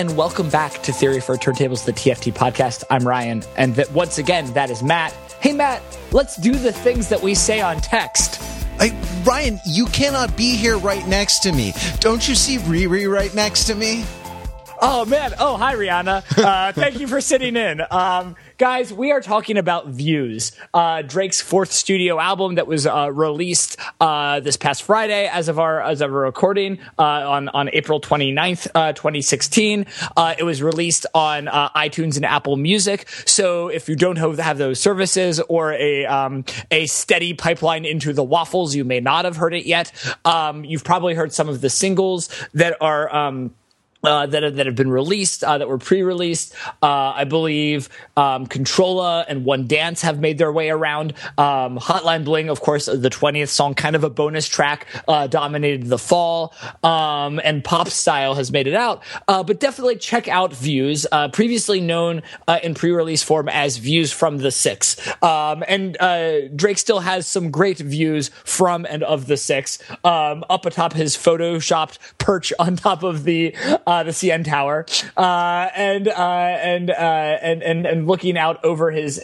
and welcome back to Theory for Turntables, the TFT Podcast. I'm Ryan, and once again, that is Matt. Hey, Matt, let's do the things that we say on text. Ryan, you cannot be here right next to me. Don't you see Riri right next to me? Oh, man. Oh, hi, Rihanna. Thank you for sitting in. Guys, we are talking about Views, Drake's fourth studio album that was released this past Friday as of our recording on April 29th, 2016. It was released on iTunes and Apple Music. So if you don't have those services or a steady pipeline into the waffles, you may not have heard it yet. You've probably heard some of the singles that are... that have been released, that were pre-released. I believe Controlla and One Dance have made their way around. Hotline Bling, of course, the 20th song, kind of a bonus track, dominated the fall. And Pop Style has made it out. But definitely check out Views, previously known in pre-release form as Views from the Six. And Drake still has some great views from and of the Six, up atop his photoshopped perch on top of the CN Tower, and looking out over his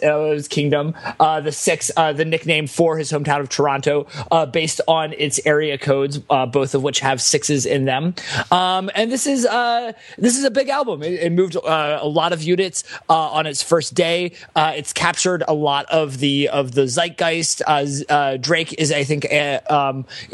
kingdom, the Six, the nickname for his hometown of Toronto, based on its area codes, both of which have sixes in them. And this is a big album. It moved a lot of units on its first day. It's captured a lot of the zeitgeist. Drake is, I think,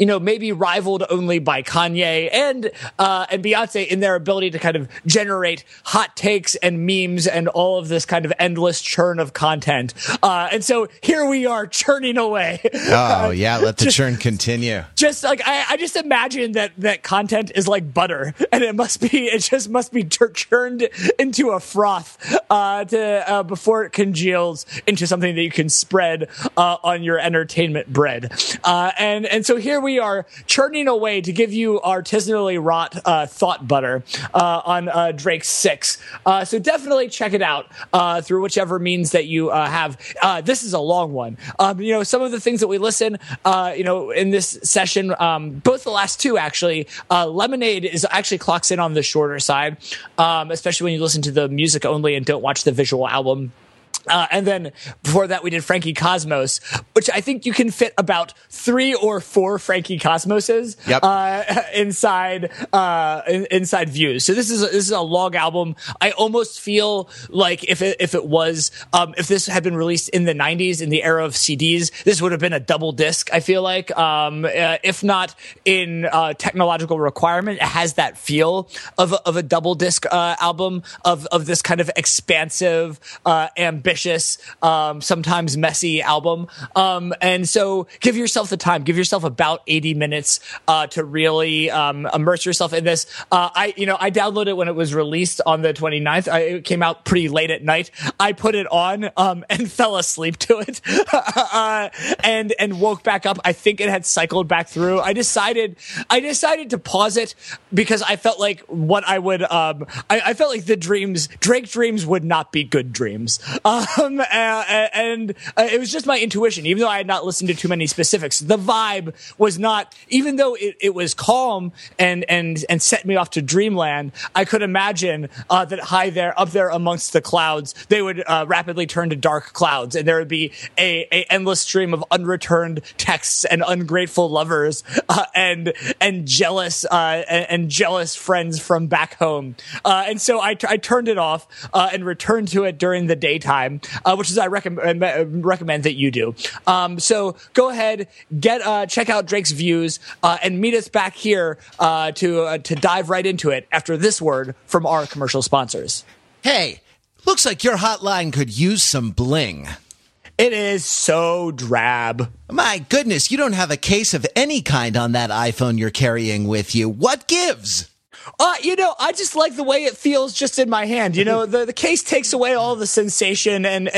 maybe rivaled only by Kanye and Beyonce in their ability to kind of generate hot takes and memes and all of this kind of endless churn of content. And so here we are churning away. Oh, yeah. Let the churn continue. Just like I just imagine that content is like butter, and it must be churned into a froth before it congeals into something that you can spread on your entertainment bread. And so here we are churning away to give you artisanally wrought thought butter on Drake's Six. So definitely check it out through whichever means that you have. This is a long one. Some of the things that we listen, in this session, both the last two actually, Lemonade is actually clocks in on the shorter side, especially when you listen to the music only and don't watch the visual album. And then before that, we did Frankie Cosmos, which I think you can fit about 3 or 4 Frankie Cosmoses inside Views. So this is a long album. I almost feel like if this had been released in the 90s, in the era of CDs, this would have been a double disc. I feel like if not in technological requirement, it has that feel of a double disc album of this kind of expansive, ambitious, sometimes messy album. And so give yourself the time, give yourself about 80 minutes to really immerse yourself in this. I downloaded it when it was released on the 29th. It came out pretty late at night. I put it on and fell asleep to it and woke back up. I think it had cycled back through. I decided to pause it because I felt like the Drake dreams would not be good dreams. And it was just my intuition, even though I had not listened to too many specifics. The vibe was not, even though it was calm and set me off to dreamland, I could imagine that high there, up there amongst the clouds, they would rapidly turn to dark clouds, and there would be a endless stream of unreturned texts and ungrateful lovers and jealous friends from back home. And so I turned it off and returned to it during the daytime, which is I recommend that you do. So go ahead, check out Drake's Views, and meet us back here to dive right into it after this word from our commercial sponsors. Hey, looks like your hotline could use some bling. It is so drab. My goodness, you don't have a case of any kind on that iPhone you're carrying with you. What gives? I just like the way it feels just in my hand. The case takes away all the sensation and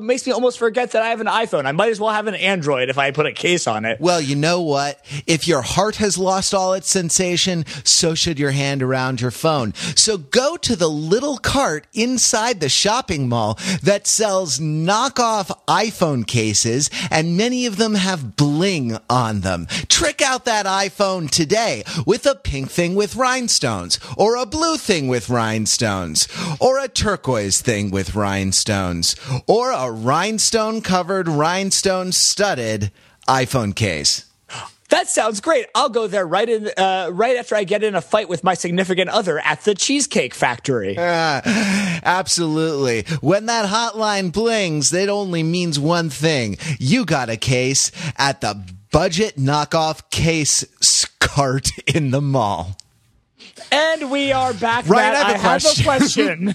makes me almost forget that I have an iPhone. I might as well have an Android if I put a case on it. Well, you know what? If your heart has lost all its sensation, so should your hand around your phone. So go to the little cart inside the shopping mall that sells knockoff iPhone cases, and many of them have bling on them. Trick out that iPhone today with a pink thing with rhinestones. rhinestones, or a blue thing with rhinestones, or a turquoise thing with rhinestones, or a rhinestone-covered, rhinestone-studded iPhone case. That sounds great. I'll go there right after I get in a fight with my significant other at the Cheesecake Factory. Absolutely. When that hotline blings, it only means one thing. You got a case at the budget knockoff case cart in the mall. And we are back, right, Matt. I have a question.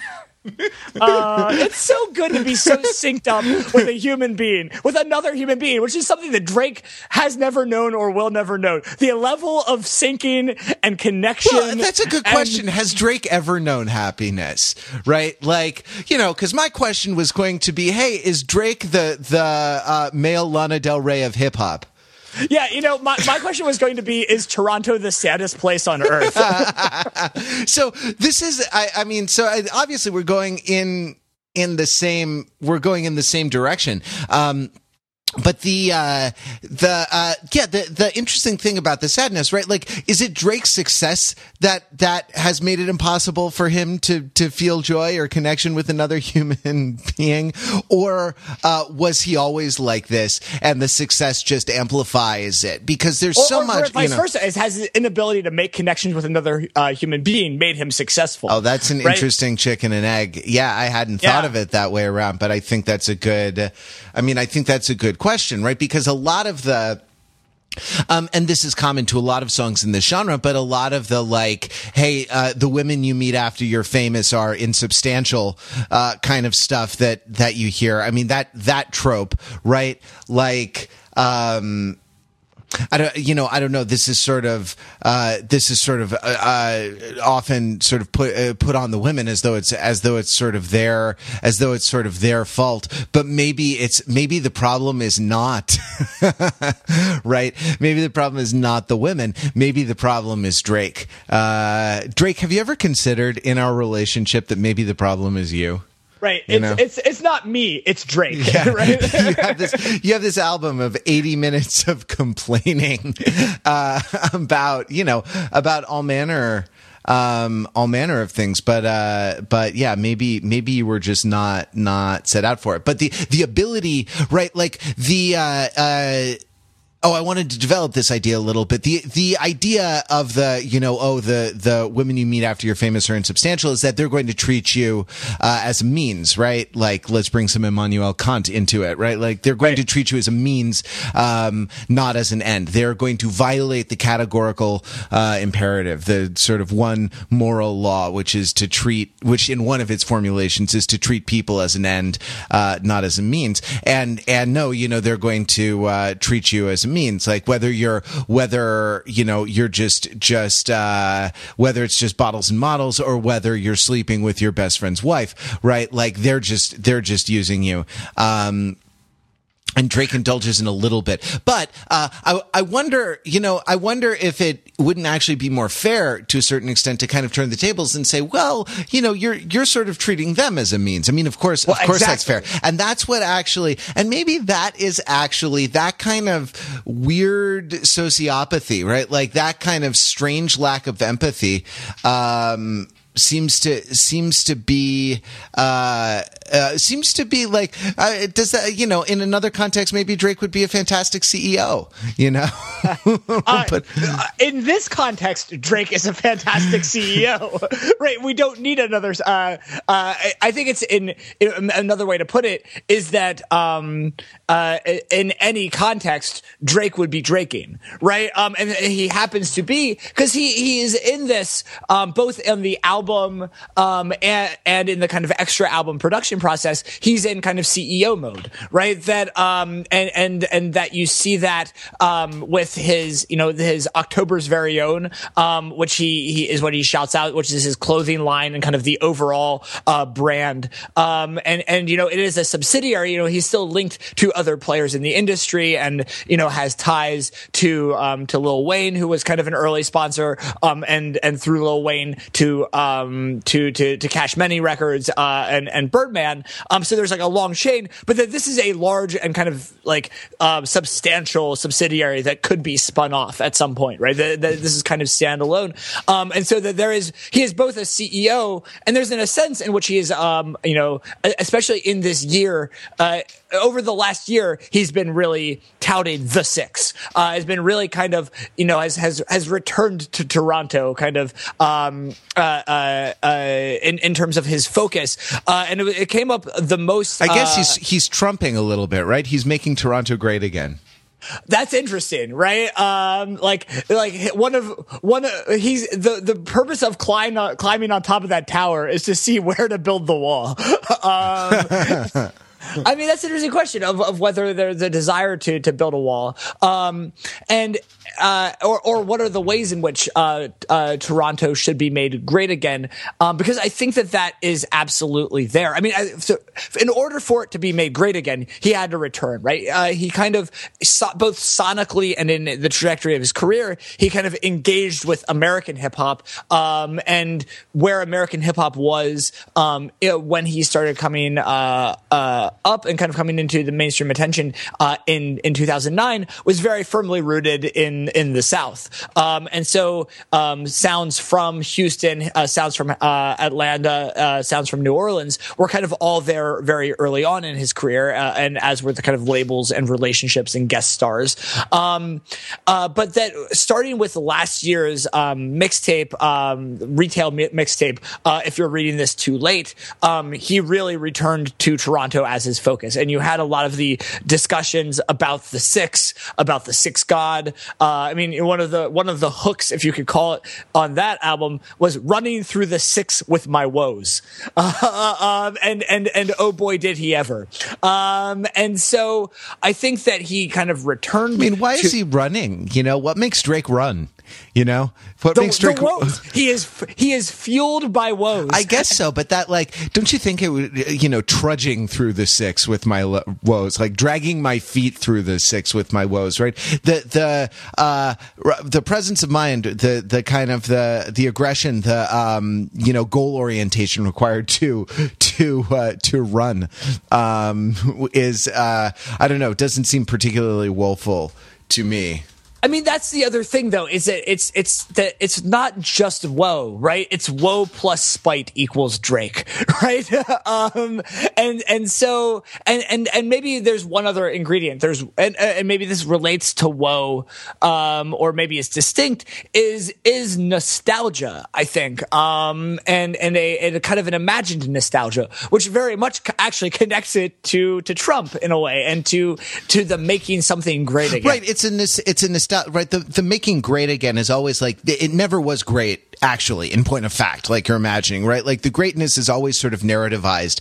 It's so good to be so synced up with a human being, with another human being, which is something that Drake has never known or will never know. The level of syncing and connection. Well, that's a good question. Has Drake ever known happiness? Right? Like, you know, because my question was going to be, hey, is Drake the male Lana Del Rey of hip hop? Yeah, you know, my question was going to be, is Toronto the saddest place on earth? So this is, I mean, obviously we're going in the same direction. But the interesting thing about the sadness, right? Like, is it Drake's success that has made it impossible for him to feel joy or connection with another human being? Or, was he always like this and the success just amplifies it? Because there's so much, vice versa, has his inability to make connections with another human being made him successful? Oh, that's an interesting chicken and egg. Yeah. I hadn't thought of it that way around, but I think that's a good, question, right? Because a lot of the and this is common to a lot of songs in this genre, but a lot of the like, hey, the women you meet after you're famous are insubstantial, kind of stuff that you hear. I mean, that trope, right? Like, I don't know. This is sort of often sort of put on the women as though it's sort of their fault. But maybe the problem is not right. Maybe the problem is not the women. Maybe the problem is Drake. Drake, have you ever considered in our relationship that maybe the problem is you? Right. It's not me. It's Drake. Yeah. Right? you have this album of 80 minutes of complaining about all manner of things. But yeah, maybe you were just not set out for it. But the ability, right? Like I wanted to develop this idea a little bit. The idea of the women you meet after you're famous are insubstantial is that they're going to treat you as a means, right? Like, let's bring some Immanuel Kant into it, right? Like, they're going to treat you as a means, not as an end. They're going to violate the categorical imperative, the sort of one moral law, which in one of its formulations is to treat people as an end, not as a means. And no, you know, they're going to treat you as a means, like whether it's just bottles and models or whether you're sleeping with your best friend's wife, right? Like they're just using you. And Drake indulges in a little bit, but I wonder if it wouldn't actually be more fair to a certain extent to kind of turn the tables and say, well, you know, you're sort of treating them as a means. I mean, of course, that's fair, and that's what actually, and maybe that is actually that kind of weird sociopathy, right? Like that kind of strange lack of empathy seems to be like, does that, you know, in another context, maybe Drake would be a fantastic CEO, you know, but in this context, Drake is a fantastic CEO, right? We don't need another, I think it's in another way to put it is that, in any context, Drake would be Draking, right? And he happens to be, cause he is in this, both in the album, and in the kind of extra album production process, he's in kind of CEO mode, right? That and that you see that with his, you know, his October's Very Own, which he is what he shouts out, which is his clothing line and kind of the overall brand. And you know, it is a subsidiary. You know, he's still linked to other players in the industry, and you know, has ties to Lil Wayne, who was kind of an early sponsor, and through Lil Wayne to to Cash Money Records and Birdman. So there's like a long chain, but that this is a large and kind of like substantial subsidiary that could be spun off at some point, right? This is kind of standalone, and so that he is both a CEO and there's in a sense in which he is, you know, especially in this year. Over the last year, he's been really touted the Six. Has been really kind of, you know, has returned to Toronto kind of in terms of his focus. And it came up the most. I guess he's trumping a little bit, right? He's making Toronto great again. That's interesting, right? Like he's the purpose of climbing on top of that tower is to see where to build the wall. I mean, that's an interesting question of whether there's a desire to build a wall, or what are the ways in which Toronto should be made great again? Because I think that is absolutely there. I mean, so in order for it to be made great again, he had to return, right? He kind of both sonically and in the trajectory of his career, he kind of engaged with American hip hop, and where American hip hop was when he started coming up and kind of coming into the mainstream attention in 2009 was very firmly rooted in the South, and so sounds from Houston, sounds from Atlanta, sounds from New Orleans were kind of all there very early on in his career, and as were the kind of labels and relationships and guest stars. But that starting with last year's mixtape, retail mixtape, if you're reading this too late, he really returned to Toronto as his focus, and you had a lot of the discussions about the Six, about the Six God. I mean, one of the hooks, if you could call it, on that album was running through the Six with my woes, and oh boy did he ever. And so I think that he kind of returned. I mean, why is he running? You know, what makes Drake run? You know what makes Drake? He is fueled by woes. I guess so, but that, like, don't you think it would, you know, trudging through the Six with my woes, like dragging my feet through the Six with my woes, right? The presence of mind, the kind of the aggression, the you know, goal orientation required to run, is I don't know, doesn't seem particularly woeful to me. I mean, that's the other thing, though, is that it's not just woe, right? It's woe plus spite equals Drake, right? And so maybe there's one other ingredient. There's and maybe this relates to woe, or maybe it's distinct. Is nostalgia? I think, and a kind of an imagined nostalgia, which very much actually connects it to Trump in a way, and to the making something great again. Right. It's a nostalgia. Right, the making great again is always like it never was great. Actually, in point of fact, like you're imagining, right? Like the greatness is always sort of narrativized.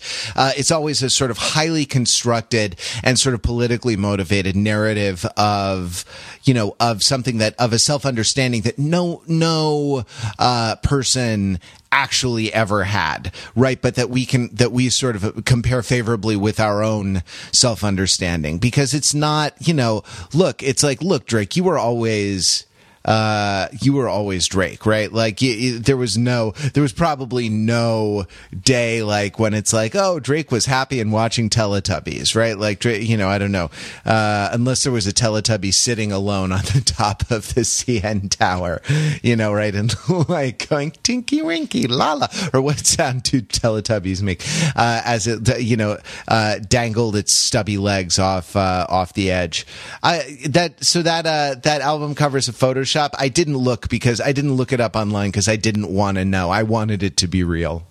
It's always a sort of highly constructed and sort of politically motivated narrative of, you know, of something that of a self-understanding that no person actually ever had, right? But that we sort of compare favorably with our own self-understanding, because it's not, you know, look, Drake, you were always Drake, right? Like there was probably no day like when it's like, oh, Drake was happy and watching Teletubbies, right? Like, you know, I don't know, unless there was a Teletubby sitting alone on the top of the CN Tower, you know, right? And like going tinky winky la la, or what sound do Teletubbies make as it, you know, dangled its stubby legs off the edge. That album covers a Photoshop. I didn't look because I didn't look it up online because I didn't want to know. I wanted it to be real.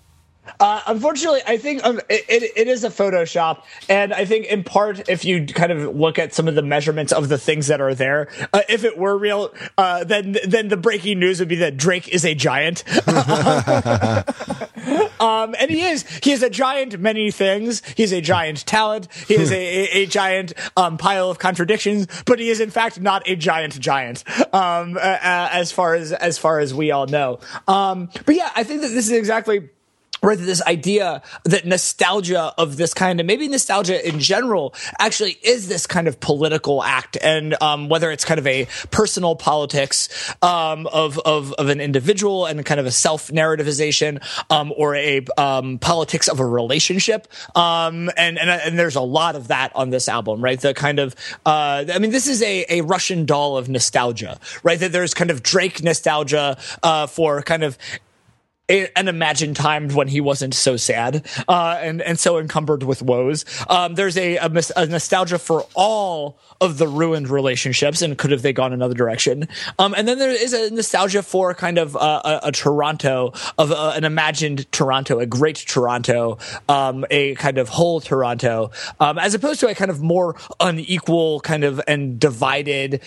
Unfortunately, I think it is a Photoshop, and I think in part, if you kind of look at some of the measurements of the things that are there, if it were real, then the breaking news would be that Drake is a giant. And he is a giant many things. He's a giant talent. He is a giant pile of contradictions, but he is in fact not a giant, as far as we all know. But yeah, I think that this is exactly Right, this idea that nostalgia of this kind, and maybe nostalgia in general, actually is this kind of political act, and whether it's kind of a personal politics of an individual and kind of a self-narrativization, or a politics of a relationship, and there's a lot of that on this album, right? The kind of I mean, this is a Russian doll of nostalgia, right? That there's kind of Drake nostalgia for kind of an imagined time when he wasn't so sad and so encumbered with woes. There's a nostalgia for all of the ruined relationships and could have they gone another direction. And then there is a nostalgia for kind of a Toronto, of an imagined Toronto, a great Toronto, a kind of whole Toronto, as opposed to a kind of more unequal kind of and divided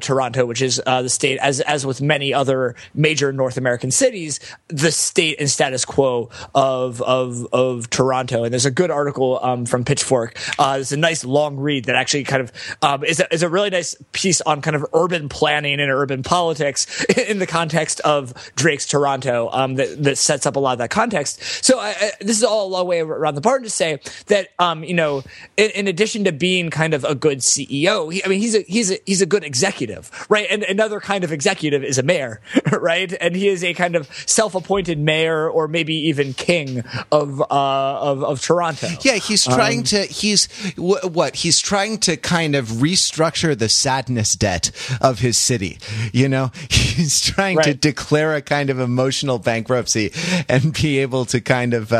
Toronto, which is the state, as with many other major North American cities, the state and status quo of Toronto. And there's a good article from Pitchfork. It's a nice long read that actually kind of is a really nice piece on kind of urban planning and urban politics in the context of Drake's Toronto, that sets up a lot of that context. So this is all a long way around the barn to say that you know, in addition to being kind of a good CEO, he's a good executive, right? And another kind of executive is a mayor, right? And he is a kind of self-appointed mayor, or maybe even king of Toronto. Yeah, he's trying he's trying to kind of restructure the sadness debt of his city. You know, he's trying to declare a kind of emotional bankruptcy and be able to kind of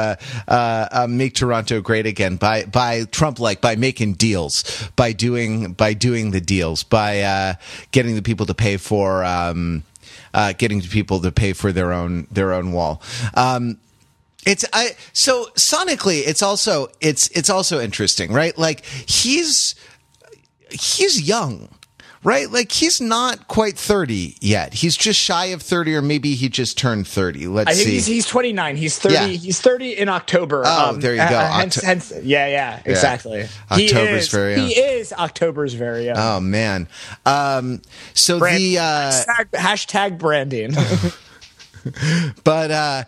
make Toronto great again by Trump-like, by making deals, by doing the deals, by getting the people to pay for. Getting people to pay for their own wall. So sonically, it's also interesting, right? Like he's young, right? Like he's not quite 30 yet. He's just shy of 30, or maybe he just turned 30. I think he's 29. He's 30. Yeah. He's 30 in October. Oh, there you go. Yeah, exactly. Yeah. He is October's Very Own. Oh man. So hashtag branding. But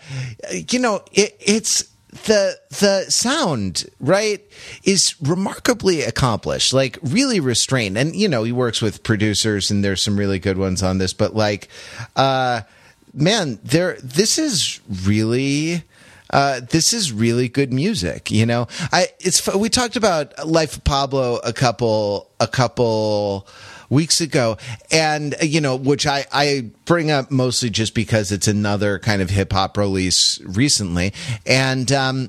you know, it's. The sound, right, is remarkably accomplished, like really restrained. And, you know, he works with producers and there's some really good ones on this, but like, man, this is really good music. You know, we talked about Life of Pablo a couple weeks ago, and you know, which I bring up mostly just because it's another kind of hip hop release recently. And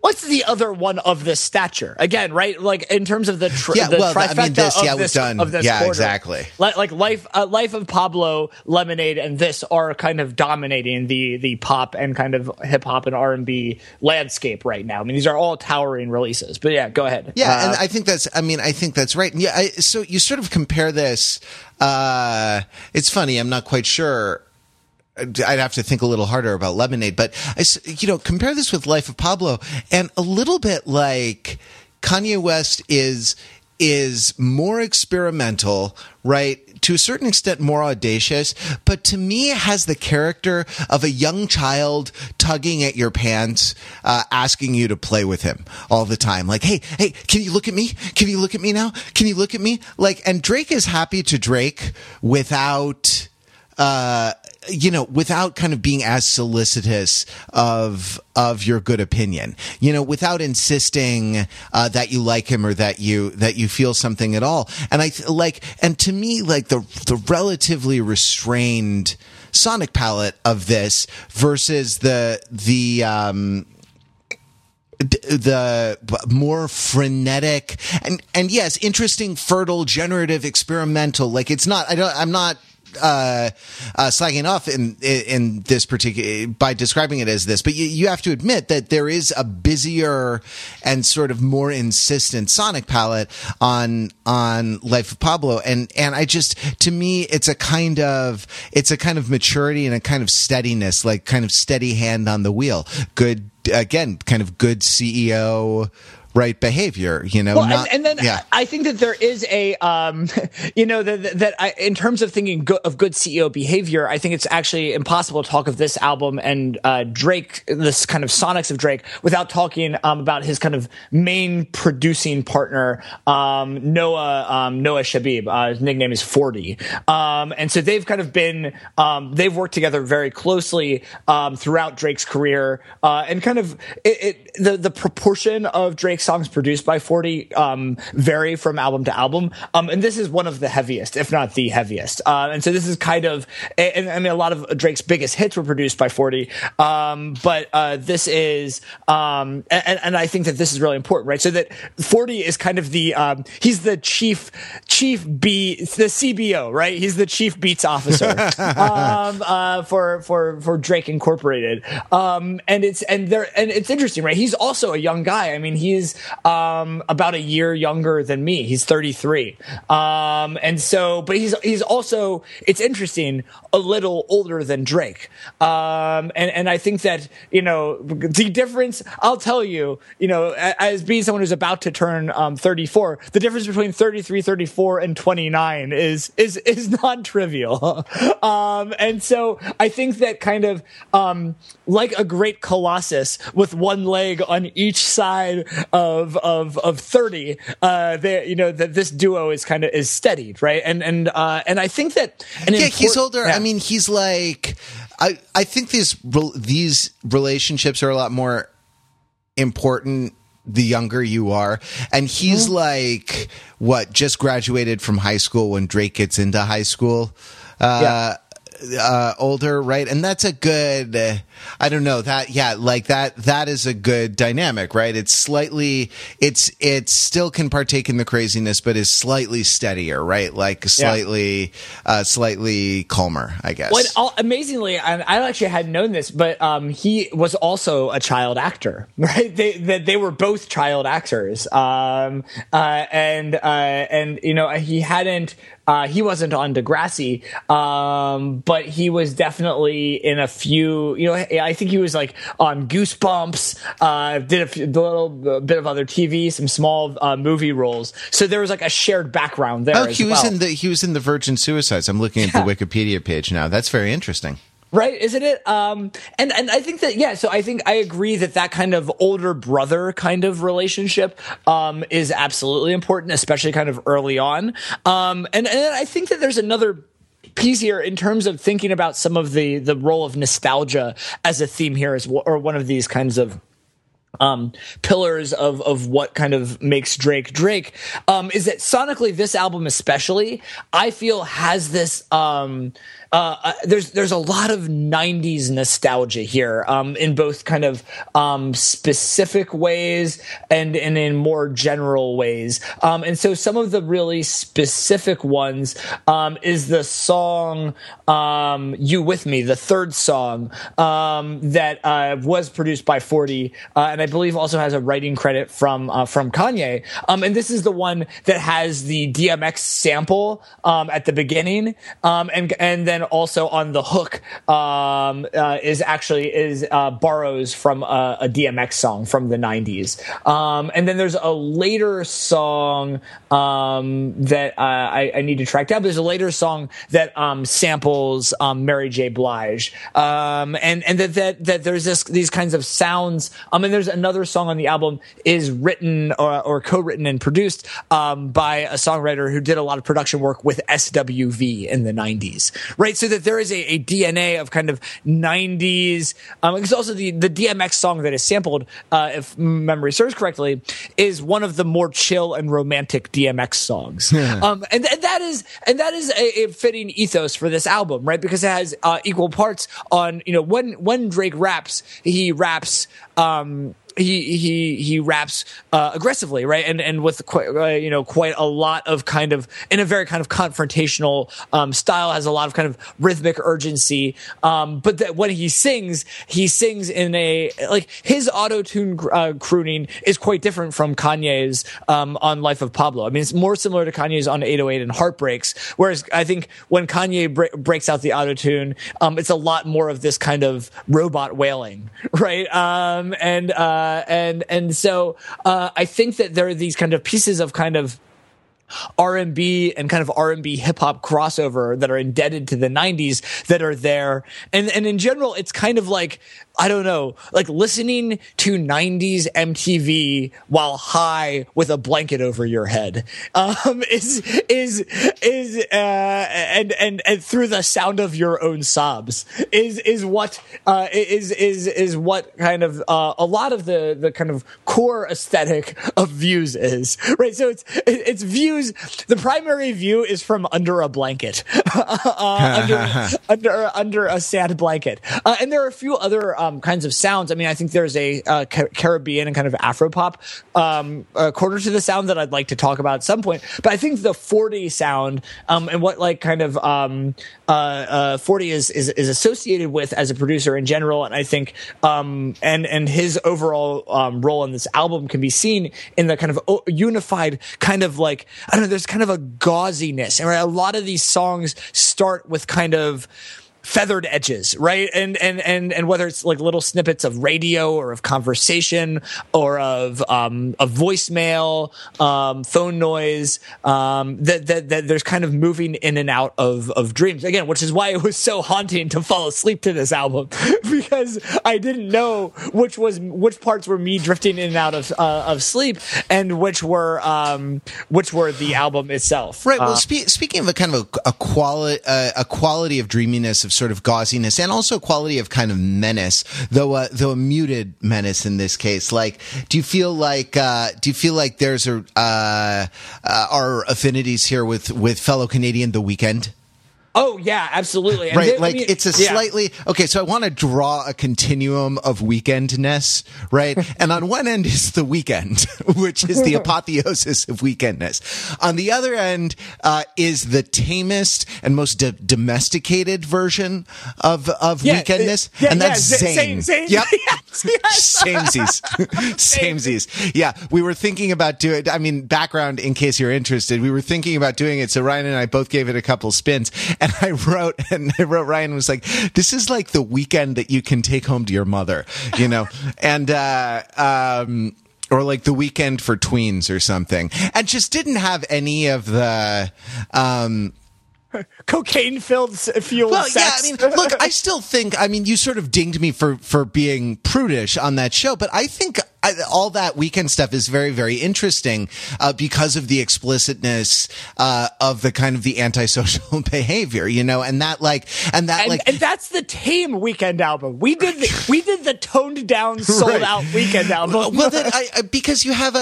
what's the other one of this stature again, right? Like in terms of the trifecta, quarter, exactly. Like Life of Pablo, Lemonade, and this are kind of dominating the pop and kind of hip hop and R&B landscape right now. I mean, these are all towering releases. But yeah, go ahead. Yeah, and I think that's right. Yeah, so you sort of compare this. It's funny. I'm not quite sure. I'd have to think a little harder about Lemonade, but compare this with Life of Pablo, and a little bit like Kanye West is more experimental, right? To a certain extent, more audacious, but to me has the character of a young child tugging at your pants, asking you to play with him all the time. Like, hey, can you look at me? Can you look at me now? Can you look at me? Like, and Drake is happy to Drake without, without kind of being as solicitous of your good opinion, you know, without insisting that you like him or that you feel something at all. And to me, like the relatively restrained sonic palette of this versus the more frenetic and yes, interesting, fertile, generative, experimental. Like it's not. I'm not. Slagging off in this particular by describing it as this, but you have to admit that there is a busier and sort of more insistent sonic palette on Life of Pablo, and I just, to me, it's a kind of maturity and a kind of steadiness, like kind of steady hand on the wheel. Good, again, kind of good CEO right behavior, you know. Well, not, and then yeah. I think that there is a, you know, that I, in terms of thinking of good CEO behavior, I think it's actually impossible to talk of this album and Drake, this kind of sonics of Drake, without talking about his kind of main producing partner, Noah Shabib. His nickname is 40, and so they've kind of been they've worked together very closely throughout Drake's career, and kind of the proportion of Drake's songs produced by 40 vary from album to album, and this is one of the heaviest, if not the heaviest, and so this is kind of, and I mean, a lot of Drake's biggest hits were produced by 40, but this is and I think that this is really important, right? So that 40 is kind of the he's the chief the CBO, right? He's the chief beats officer for Drake Incorporated, and it's interesting, right? He's also a young guy. I mean, he's about a year younger than me. He's 33. And so, but he's also, it's interesting, a little older than Drake. And I think that, you know, the difference, I'll tell you, you know, as being someone who's about to turn 34, the difference between 33, 34, and 29 is non-trivial. And so I think that kind of like a great colossus with one leg on each side of 30, they, you know, that this duo is kind of is steadied, right? And I think that he's older. Yeah. I mean, he's like, I think these relationships are a lot more important the younger you are, and he's like just graduated from high school when Drake gets into high school. Older, right? And that's a good, I don't know, that, yeah, like that is a good dynamic, right? It's slightly, it still can partake in the craziness, but is slightly steadier, right? Like slightly calmer, I guess. Well, amazingly, and I actually hadn't known this, but he was also a child actor, right? They were both child actors. And you know, he hadn't, he wasn't on Degrassi, but he was definitely in a few, you know, I think he was like on Goosebumps, did a little bit of other TV, some small movie roles. So there was like a shared background there. Oh, he was in the Virgin Suicides. I'm looking at the Wikipedia page now. That's very interesting. Right, isn't it? And I think that, yeah, so I think I agree that kind of older brother kind of relationship is absolutely important, especially kind of early on. And I think that there's another piece here in terms of thinking about some of the role of nostalgia as a theme here, as or one of these kinds of pillars of what kind of makes Drake, is that sonically this album especially, I feel, has this there's a lot of 90s nostalgia here, in both kind of specific ways and in more general ways. And so some of the really specific ones is the song You With Me, the third song, that was produced by 40, and I believe also has a writing credit from Kanye. And this is the one that has the DMX sample at the beginning, and then also on the hook is borrows from a DMX song from the 90s. And then there's a later song that I need to track down, but there's a later song that samples Mary J. Blige. And that there's these kinds of sounds. And there's another song on the album is written or co-written and produced by a songwriter who did a lot of production work with SWV in the 90s. Right, so that there is a DNA of kind of 90s. Because also the DMX song that is sampled, if memory serves correctly, is one of the more chill and romantic DMX songs. Yeah. And that is a fitting ethos for this album, right? Because it has equal parts on, you know, when Drake raps, he raps. He raps aggressively, right, and with quite a lot of kind of, in a very kind of confrontational style, has a lot of kind of rhythmic urgency. But that when he sings in a, like, his auto-tune crooning is quite different from Kanye's on Life of Pablo. I mean, it's more similar to Kanye's on 808 and Heartbreaks, whereas I think when Kanye breaks out the auto-tune, it's a lot more of this kind of robot wailing, right, And so I think that there are these kind of pieces of kind of R&B and kind of R&B hip hop crossover that are indebted to the 90s that are there. And in general, it's kind of like, I don't know, like listening to 90s MTV while high with a blanket over your head, and through the sound of your own sobs is what a lot of the kind of core aesthetic of Views is, right? So it's Views. The primary view is from under a blanket, under a sad blanket, and there are a few other kinds of sounds. I mean, I think there's a Caribbean and kind of Afropop quarter to the sound that I'd like to talk about at some point. But I think the 40 sound and what like kind of 40 is associated with as a producer in general, and I think and his overall role in this album can be seen in the kind of unified kind of like, I don't know, there's kind of a gauziness, and right, a lot of these songs start with kind of feathered edges, right? And whether it's like little snippets of radio or of conversation or of voicemail, phone noise, that there's kind of moving in and out of dreams again, which is why it was so haunting to fall asleep to this album, because I didn't know which parts were me drifting in and out of sleep and which were the album itself. Right. Well, speaking of a kind of a quality of dreaminess, of sort of gauziness, and also quality of kind of menace, though a muted menace in this case. Like, do you feel like there's are affinities here with fellow Canadian The Weeknd? Oh yeah, absolutely. And right, it's a slightly okay. So I want to draw a continuum of weekendness, right? And on one end is The Weeknd, which is the apotheosis of weekendness. On the other end is the tamest and most domesticated version of weekendness, and that's Zayn. Zayn. Yep. Yes. Samesies. Yeah, we were thinking about doing. I mean, background in case you're interested. We were thinking about doing it. So Ryan and I both gave it a couple spins. And I wrote, Ryan was like, this is like The Weeknd that you can take home to your mother, you know, and, or like The Weeknd for tweens or something. And just didn't have any of the, cocaine-filled fuel. Well, sex. Yeah, I mean, look, I still think, I mean, you sort of dinged me for being prudish on that show, but I think all that Weeknd stuff is very, very interesting because of the explicitness of the kind of the antisocial behavior, you know, and that's the tame Weeknd album. We did the toned down, sold right. out Weeknd album. Well, then because you have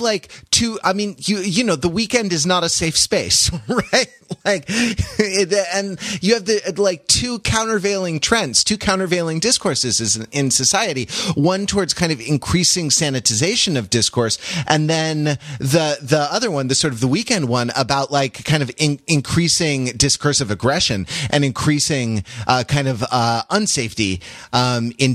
like two. I mean, you know, The Weeknd is not a safe space, right? Like, and you have the like two countervailing trends, two countervailing discourses in society. One towards kind of increasing sanitization of discourse, and then the other one, the sort of The Weeknd one, about like kind of increasing discursive aggression and increasing kind of unsafety in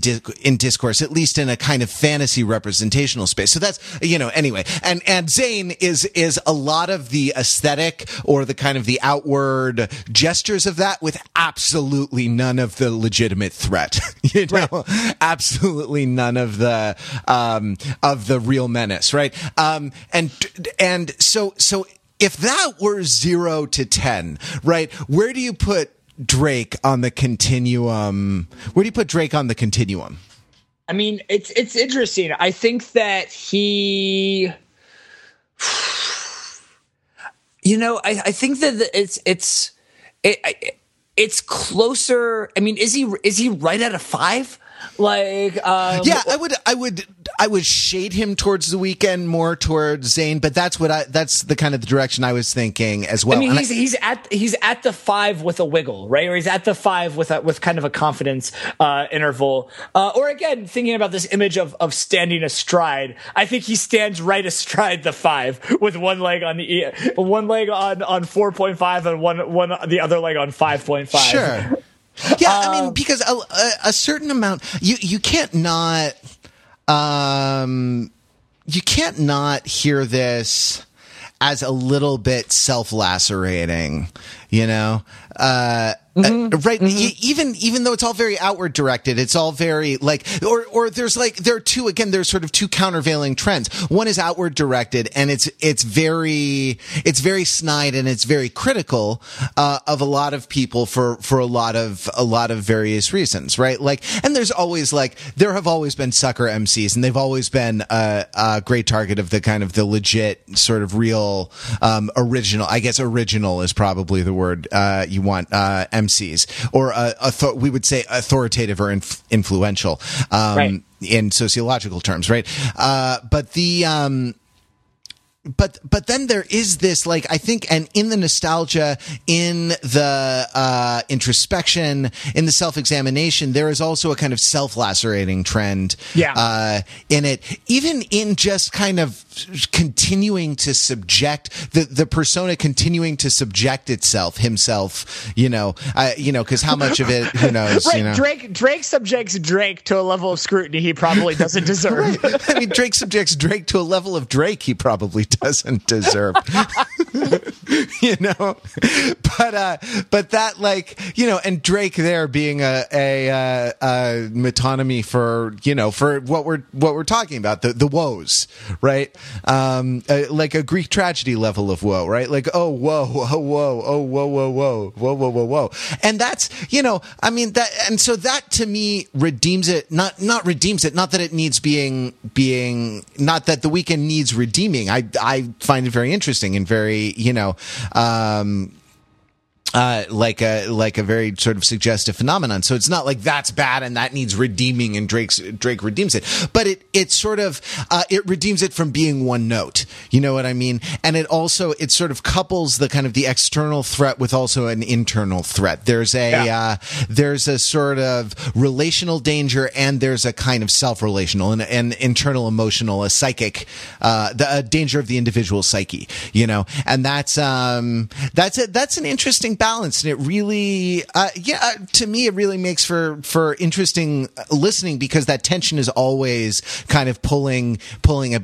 discourse, at least in a kind of fantasy representational space. So that's, you know, anyway, and Zayn is a lot of the aesthetic or the kind of the outward gestures of that with absolutely none of the legitimate threat, you know, right. Absolutely none of the real menace, right? So if that were 0 to 10, right, where do you put Drake on the continuum? I mean, it's interesting. I think that he. You know, I think that it's closer. I mean, is he right at a 5? Like, yeah, I would shade him towards The Weeknd, more towards Zayn, but that's the kind of the direction I was thinking as well. I mean, he's at the 5 with a wiggle, right? Or he's at the 5 with kind of a confidence interval. Or again, thinking about this image of standing astride, I think he stands right astride the 5 with one leg on 4.5 and the other leg on 5.5. Sure. Yeah, I mean, because a certain amount, you can't not hear this as a little bit self-lacerating, you know. Mm-hmm. Right. Mm-hmm. Even though it's all very outward directed, it's all very like, or there's like, there are two, again, there's sort of two countervailing trends. One is outward directed and it's very snide and it's very critical, of a lot of people for a lot of various reasons. Right. Like, and there's always like, there have always been sucker MCs and they've always been a great target of the kind of the legit sort of real, original, I guess original is probably the word, you want, MCs or we would say authoritative or influential right. in sociological terms, right? But then there is this, like, I think, and in the nostalgia, in the introspection, in the self-examination, there is also a kind of self-lacerating trend in it. Even in just kind of continuing to subject the persona, continuing to subject himself, because how much of it, who knows? Right. You know? Drake subjects Drake to a level of scrutiny he probably doesn't deserve. Right. I mean, Drake subjects Drake to a level of Drake he probably doesn't deserve. You know, but that, like, you know, and Drake there being a metonymy for, you know, for what we're talking about, the woes, right? Like a Greek tragedy level of woe, right? Like, oh, whoa, oh, whoa, oh, whoa, whoa, whoa, whoa, whoa, whoa, whoa. And that's, you know, I mean, that, and so that to me redeems it, not redeems it, not that it needs being, not that The Weeknd needs redeeming. I find it very interesting and very, you know, like a very sort of suggestive phenomenon. So it's not like that's bad and that needs redeeming and Drake redeems it, but it sort of, it redeems it from being one note. You know what I mean? And it also, it sort of couples the kind of the external threat with also an internal threat. There's a sort of relational danger and there's a kind of self-relational and internal emotional, a psychic, the danger of the individual psyche, you know, and that's it. That's an interesting balance, and it really to me it really makes for interesting listening, because that tension is always kind of pulling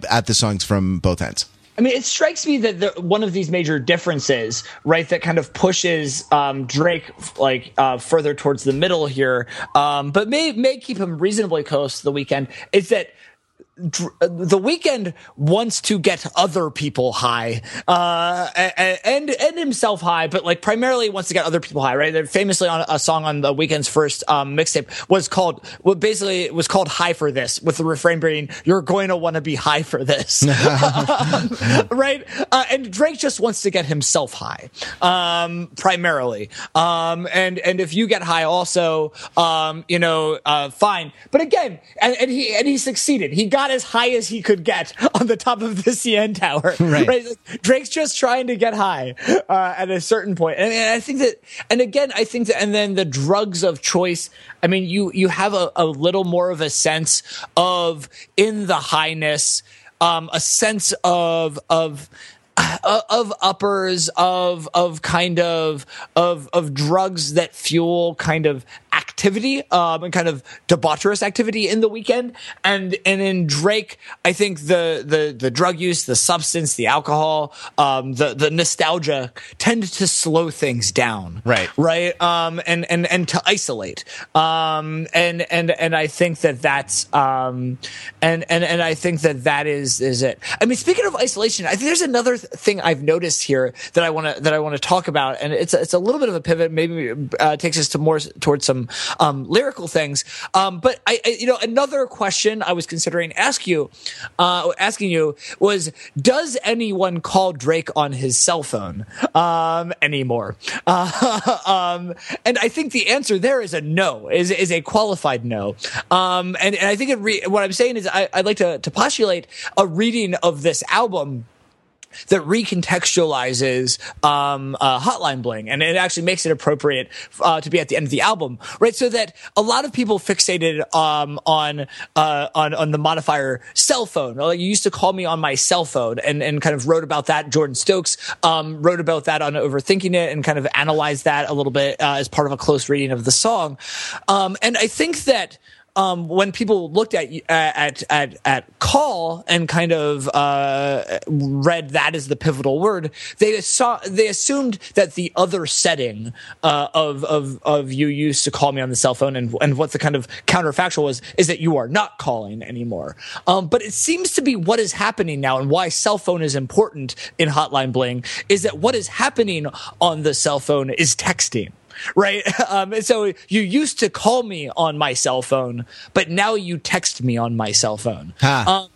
at the songs from both ends. I mean, it strikes me that one of these major differences, right, that kind of pushes Drake like further towards the middle here, but may keep him reasonably close to The Weeknd, is that The Weeknd wants to get other people high, and himself high, but like primarily wants to get other people high, right? Famously, on a song on The Weeknd's first mixtape was called "High for This," with the refrain being "You're going to want to be high for this," right? And Drake just wants to get himself high, primarily. And if you get high, also, fine. But again, and he succeeded. He got as high as he could get on the top of the CN Tower. Right? Drake's just trying to get high at a certain point. And I think that, and again, I think that, and then the drugs of choice, I mean, you have a little more of a sense of, in the highness, a sense of uppers, of drugs that fuel kind of activity, and kind of debaucherous activity in The Weeknd, and in Drake, I think the drug use, the substance, the alcohol, the nostalgia tend to slow things down, right, and to isolate, and I think that that's and I think that is it. I mean, speaking of isolation, I think there's another thing I've noticed here that I want to talk about, and it's a little bit of a pivot, maybe takes us to more towards some lyrical things, but I another question I was considering asking you was, does anyone call Drake on his cell phone anymore? And I think the answer there is a no, is a qualified no. And I think what I'm saying is I'd like to postulate a reading of this album that recontextualizes Hotline Bling, and it actually makes it appropriate to be at the end of the album, right? So that a lot of people fixated on the modifier cell phone. Like, you used to call me on my cell phone, and kind of wrote about that. Jordan Stokes wrote about that on Overthinking It, and kind of analyzed that a little bit as part of a close reading of the song. And I think that when people looked at call and kind of read that as the pivotal word, they assumed that the other setting of you used to call me on the cell phone and what the kind of counterfactual was is that you are not calling anymore. But it seems to be what is happening now, and why cell phone is important in Hotline Bling is that what is happening on the cell phone is texting. Right. And so you used to call me on my cell phone, but now you text me on my cell phone. Huh.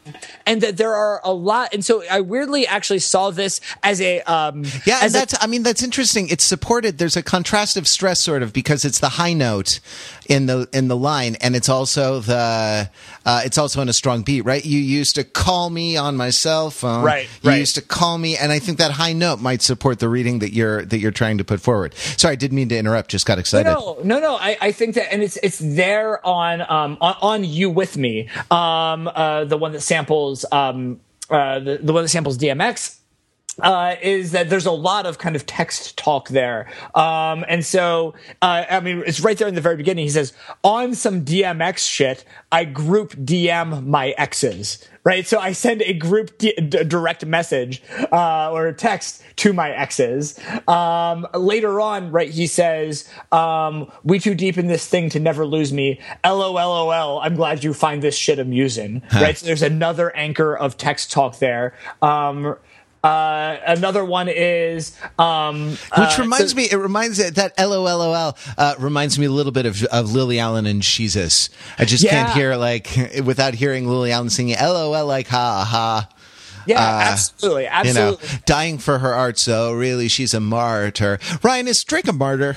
And that there are a lot. And so I weirdly actually saw this as a. That's interesting. It's supported. There's a contrastive stress sort of, because it's the high note in the line. And it's also in a strong beat. Right. You used to call me on my cell phone. Right. You used to call me. And I think that high note might support the reading that you're trying to put forward. Sorry, I didn't mean to interrupt, just got excited. No. I think that, and it's there on You With Me, the one that samples the one that samples DMX, is that there's a lot of kind of text talk there, and so I mean, it's right there in the very beginning. He says, on some DMX shit, I group DM my exes. Right, so I send a group direct message or a text to my exes. Later on, right, he says, "We too deep in this thing to never lose me. LOLOL. I'm glad you find this shit amusing." Huh. Right, so there's another anchor of text talk there. Another one is which reminds me. It reminds that LOLOL reminds me a little bit of Lily Allen and Jesus. I just can't hear, like, without hearing Lily Allen singing LOL, like ha ha. Yeah, absolutely. You know, dying for her art, so really she's a martyr. Ryan, is Drake a martyr?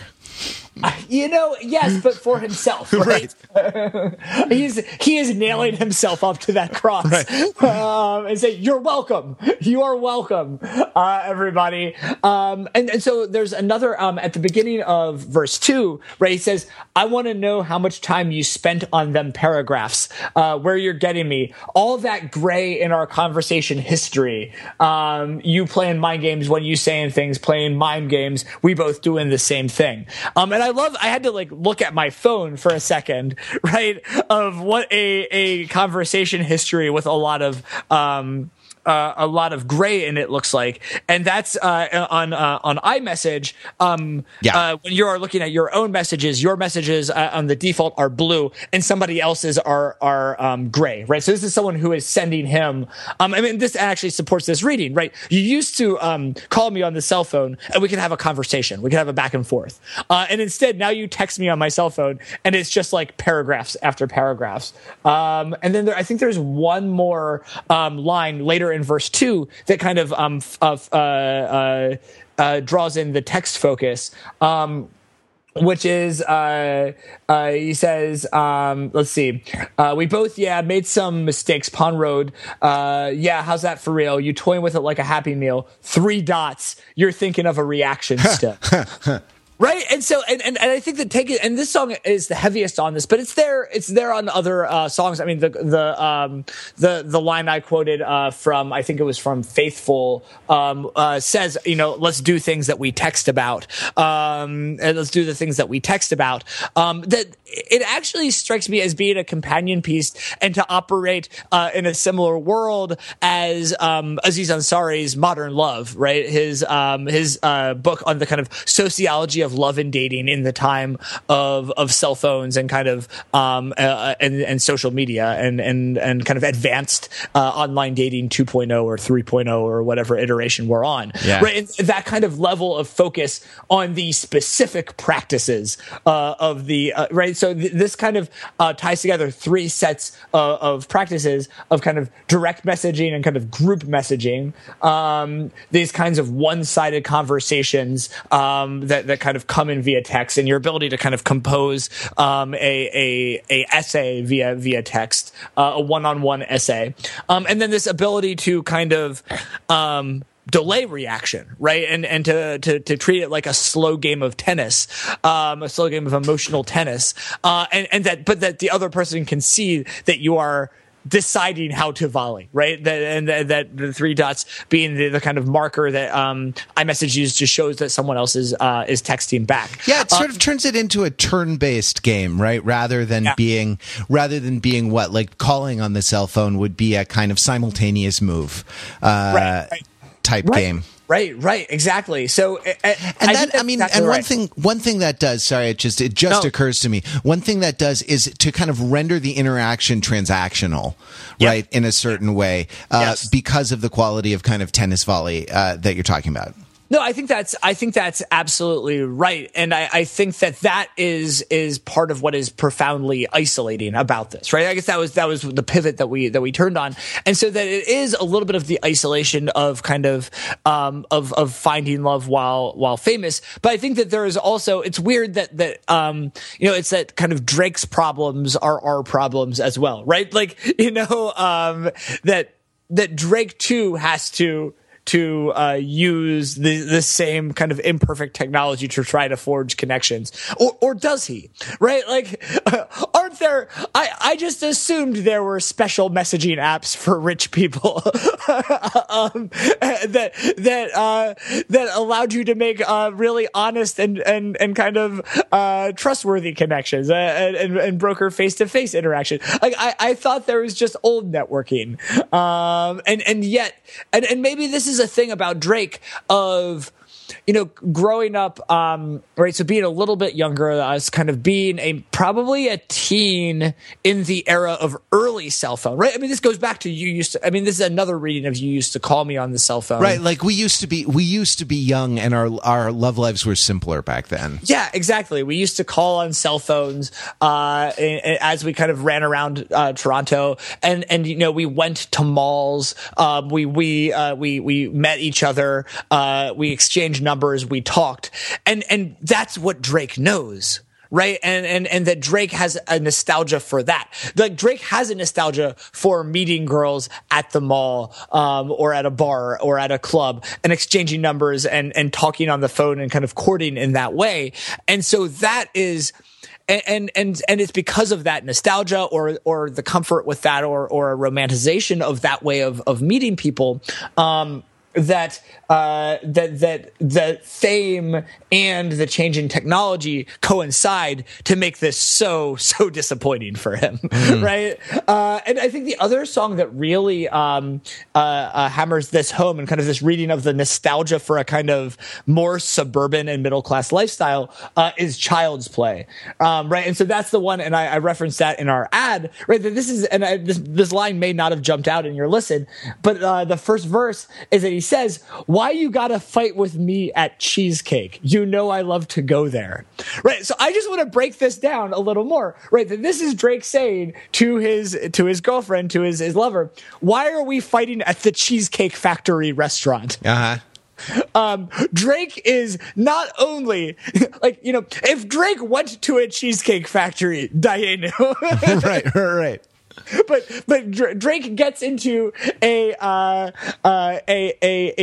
Yes, but for himself, right? He is nailing himself up to that cross, right. And say, "You're welcome. You are welcome, everybody." And so there's another at the beginning of verse 2, right? He says, "I want to know how much time you spent on them paragraphs, where you're getting me, all that gray in our conversation history. You playing mind games when you saying things, playing mind games. We both doing the same thing." And I had to like look at my phone for a second, right? Of what a conversation history with a lot of gray in it looks like, and that's on iMessage. When you are looking at your own messages, your messages on the default are blue, and somebody else's are gray, right? So this is someone who is sending him. I mean, this actually supports this reading, right? You used to call me on the cell phone, and we could have a conversation, we could have a back and forth, and instead now you text me on my cell phone, and it's just like paragraphs after paragraphs. And then I think there's one more line later in verse 2 that kind of draws in the text focus, which is he says, let's see, we both made some mistakes, Pond Road, how's that for real, you toying with it like a Happy Meal, 3 dots, you're thinking of a reaction step. Right, and so and I think that and this song is the heaviest on this, but it's there on other songs. I mean, the line I quoted from, I think it was from Faithful, says, you know, let's do things that we text about, and let's do the things that we text about. That it actually strikes me as being a companion piece and to operate in a similar world as Aziz Ansari's Modern Love, right? His book on the kind of sociology of love and dating in the time of cell phones and kind of and social media and kind of advanced online dating 2.0 or 3.0 or whatever iteration we're on, right? And that kind of level of focus on the specific practices of the right. So this kind of ties together 3 sets of practices of kind of direct messaging and kind of group messaging, these kinds of one-sided conversations that kind of come in via text, and your ability to kind of compose a essay via text, a one-on-one essay, and then this ability to kind of delay reaction, right? And to treat it like a slow game of tennis, a slow game of emotional tennis, and that the other person can see that you are deciding how to volley, right? That the three dots being the kind of marker that iMessage used to shows that someone else is texting back. Yeah, it sort of turns it into a turn-based game, right? Rather than being what, like calling on the cell phone would be a kind of simultaneous move type game. Right, exactly. So, one thing that does is to kind of render the interaction transactional, right, in a certain way, because of the quality of kind of tennis volley that you're talking about. No, I think that's absolutely right, and I think that is part of what is profoundly isolating about this, right? I guess that was the pivot that we turned on, and so that it is a little bit of the isolation of kind of finding love while famous, but I think that there is also, it's weird that you know, it's that kind of Drake's problems are our problems as well, right? Like, you know, that Drake too has to use the same kind of imperfect technology to try to forge connections, or does he? Right? Like, aren't there? I just assumed there were special messaging apps for rich people that allowed you to make really honest and kind of trustworthy connections and broker face-to-face interaction. Like, I thought there was just old networking, and yet maybe this is a thing about Drake of, you know, growing up, right? So being a little bit younger, I was kind of being probably a teen in the era of early cell phone, right? I mean, this goes back to this is another reading of "You Used to Call Me" on the cell phone, right? Like we used to be young, and our love lives were simpler back then. Yeah, exactly. We used to call on cell phones as we kind of ran around Toronto, and you know, we went to malls, we met each other, we exchanged numbers, we talked, and that's what Drake knows, right? And that Drake has a nostalgia for that. Like, Drake has a nostalgia for meeting girls at the mall, or at a bar or at a club, and exchanging numbers and talking on the phone and kind of courting in that way. And so that is. And it's because of that nostalgia or the comfort with that or a romanticization of that way of meeting people, that the fame and the change in technology coincide to make this so disappointing for him, right? And I think the other song that really hammers this home and kind of this reading of the nostalgia for a kind of more suburban and middle class lifestyle is "Child's Play," right? And so that's the one, and I referenced that in our ad, right? That this is, and this line may not have jumped out in your listen, but the first verse is that he says, "Why you gotta fight with me at Cheesecake? You know I love to go there." Right? So I just want to break this down a little more, right? That this is Drake saying to his girlfriend, to his lover, "Why are we fighting at the Cheesecake Factory restaurant?" Uh-huh. Drake is not only, like, you know, if Drake went to a Cheesecake Factory, Diane. Right. But Drake gets into a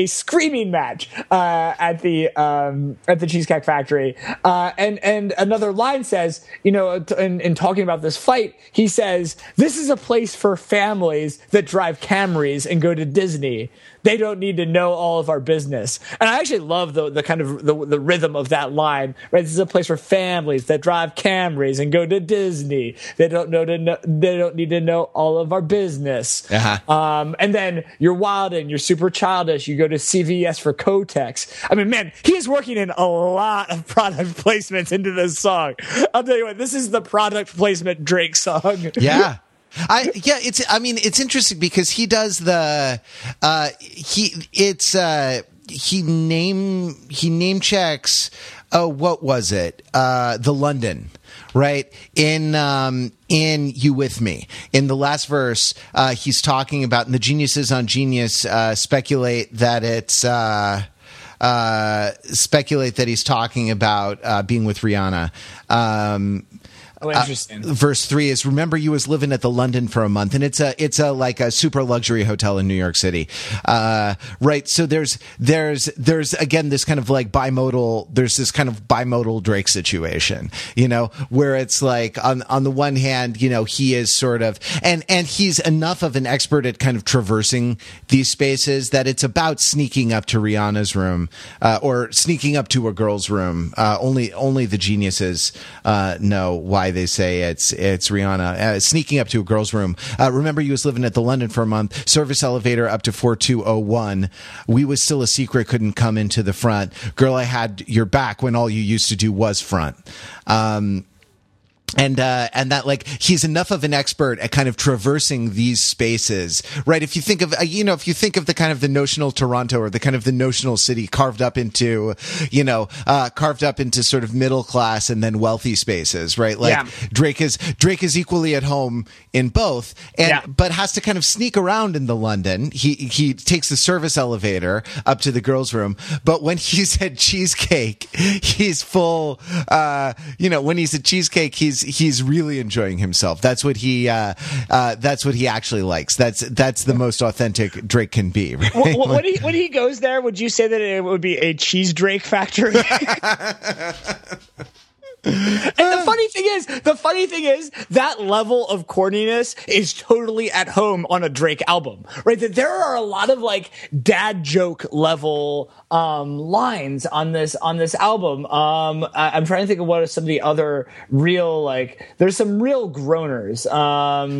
screaming match at the Cheesecake Factory, and another line says, you know, in talking about this fight, he says, "This is a place for families that drive Camrys and go to Disney. They don't need to know all of our business." And I actually love the kind of the rhythm of that line, right? This is a place for families that drive Camrys and go to Disney. They don't need to know all of our business. Uh-huh. And then "You're wild and you're super childish. You go to CVS for Kotex." I mean, man, he's working in a lot of product placements into this song. I'll tell you what, this is the product placement Drake song. Yeah. It's interesting because he does he name checks, what was it? The London, right? In "You With Me," in the last verse, he's talking about, and the geniuses on Genius speculate that it's speculate that he's talking about being with Rihanna. Oh, interesting. Verse 3 is, remember you was living at the London for a month, and it's a like a super luxury hotel in New York City. Right. So there's again this kind of like bimodal Drake situation, you know, where it's like on the one hand, you know, he is sort of, and he's enough of an expert at kind of traversing these spaces that it's about sneaking up to Rihanna's room, or sneaking up to a girl's room. Only the geniuses know why they say it's Rihanna. Sneaking up to a girl's room. Remember you was living at the London for a month. Service elevator up to 4201. We was still a secret, couldn't come into the front. Girl, I had your back when all you used to do was front. And that, like, he's enough of an expert at kind of traversing these spaces, right? If you think of, if you think of the kind of the notional Toronto or the kind of the notional city carved up into, sort of middle class and then wealthy spaces, right? Like, yeah. Drake is equally at home in both, and but has to kind of sneak around in the London. He takes the service elevator up to the girls' room, but when he's at Cheesecake, he's full. When he's at Cheesecake, he's really enjoying himself. That's what he actually likes. That's the most authentic Drake can be. Right? When he goes there, would you say that it would be a cheese Drake factory? And the funny thing is that level of corniness is totally at home on a Drake album, right? That there are a lot of like dad joke level lines on this album. I'm trying to think of what are some of the other real, like, there's some real groaners.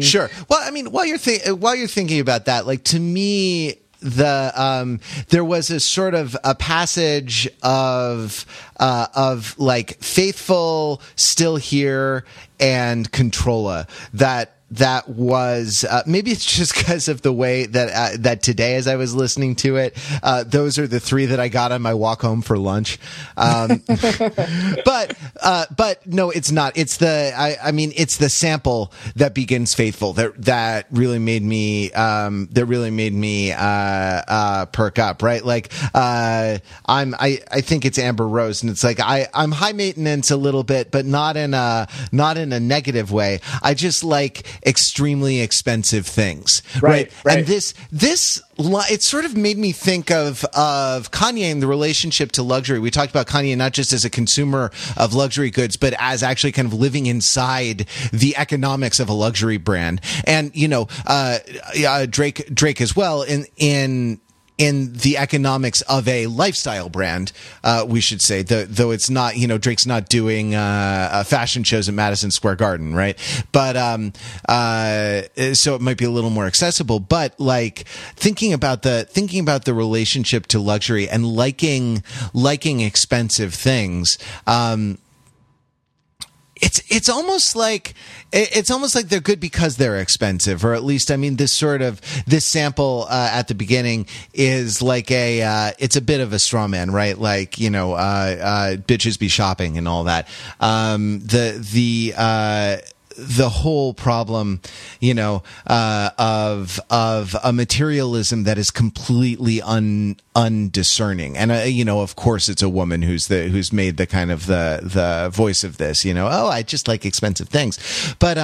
Sure. Well, I mean, while you're thinking about that, like, to me, there was a sort of a passage of like Faithful, Still Here, and Controlla that was maybe it's just because of the way that that today, as I was listening to it, those are the three that I got on my walk home for lunch. But no, it's not. It's the it's the sample that begins Faithful that really made me perk up, right? Like I think it's Amber Rose, and it's like I'm high maintenance a little bit, but not in a negative way. I just like extremely expensive things, right? And this it sort of made me think of Kanye and the relationship to luxury. We talked about Kanye not just as a consumer of luxury goods, but as actually kind of living inside the economics of a luxury brand, and Drake as well in the economics of a lifestyle brand, we should say, though it's not, Drake's not doing fashion shows at Madison Square Garden, right? But so it might be a little more accessible. But like thinking about the relationship to luxury and liking expensive things, It's almost like they're good because they're expensive, or at least, I mean, this sample at the beginning is like it's a bit of a straw man, right? Like, bitches be shopping and all that. The whole problem, of a materialism that is completely undiscerning. And, of course it's a woman who's made the kind of the voice of this, oh, I just like expensive things. But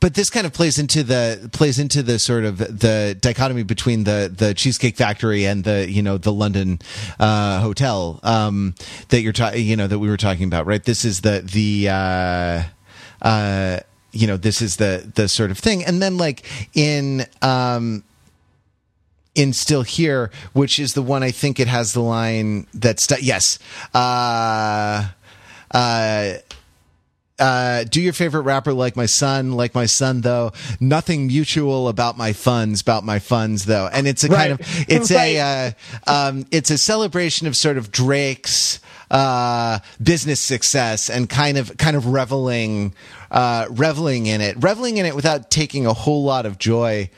this kind of plays into the sort of the dichotomy between the Cheesecake Factory and the London, hotel, that we were talking about, right? This is the sort of thing. And then like in Still Here, which is the one, I think it has the line that's do your favorite rapper like my son, though. Nothing mutual about my funds, though. And it's a kind of, it's a celebration of sort of Drake's, business success and kind of reveling in it without taking a whole lot of joy,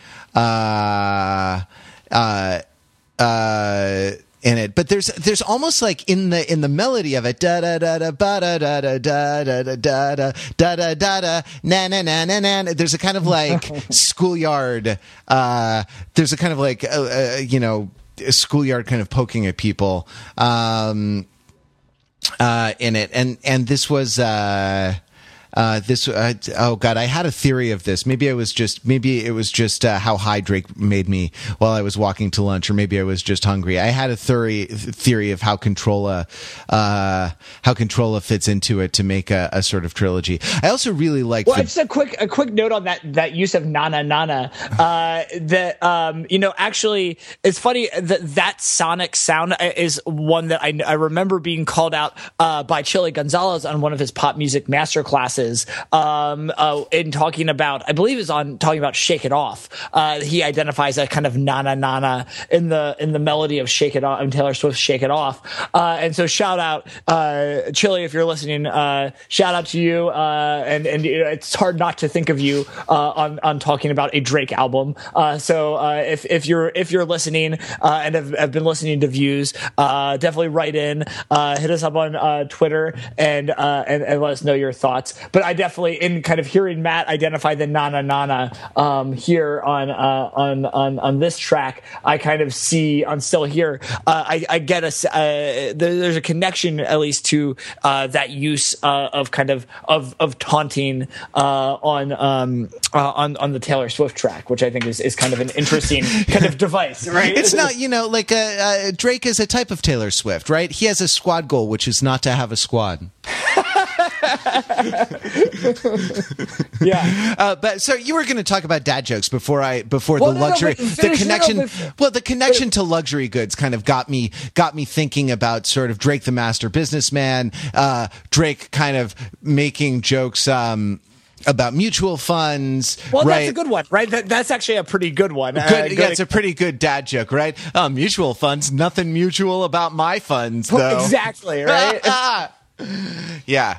in it. But there's almost like in the melody of it, da da da da ba da da da da da da da da da da da na na na na na. There's a kind of like schoolyard. There's a kind of like schoolyard kind of poking at people in it, and this was I had a theory of this. Maybe it was just how high Drake made me while I was walking to lunch, or maybe I was just hungry. I had a theory of how Controlla fits into it to make a sort of trilogy. I also really like. Well, just a quick note on that use of "nana nana." Actually, it's funny that sonic sound is one that I remember being called out by Chilly Gonzalez on one of his pop music master classes in talking about, I believe, is on talking about "Shake It Off." He identifies that kind of "nana nana" in the melody of "Shake It Off" and Taylor Swift's "Shake It Off." And so, shout out Chilly if you're listening. Shout out to you, and it's hard not to think of you on talking about a Drake album. So if you're listening and have been listening to Views, definitely write in, hit us up on Twitter, and let us know your thoughts. But I definitely, in kind of hearing Matt identify the "nana nana" here on this track, I kind of see on Still Here, I get there's a connection at least to that use of kind of taunting on the Taylor Swift track, which I think is kind of an interesting kind of device, right? It's not, like Drake is a type of Taylor Swift, right? He has a squad goal, which is not to have a squad. Yeah, but so you were going to talk about dad jokes the connection to luxury goods kind of got me thinking about sort of Drake the master businessman, Drake kind of making jokes about mutual funds. Well, right? That's a good one, right? That's actually a pretty good one. It's a pretty good dad joke, right? Mutual funds, nothing mutual about my funds, though. Exactly, right? Yeah.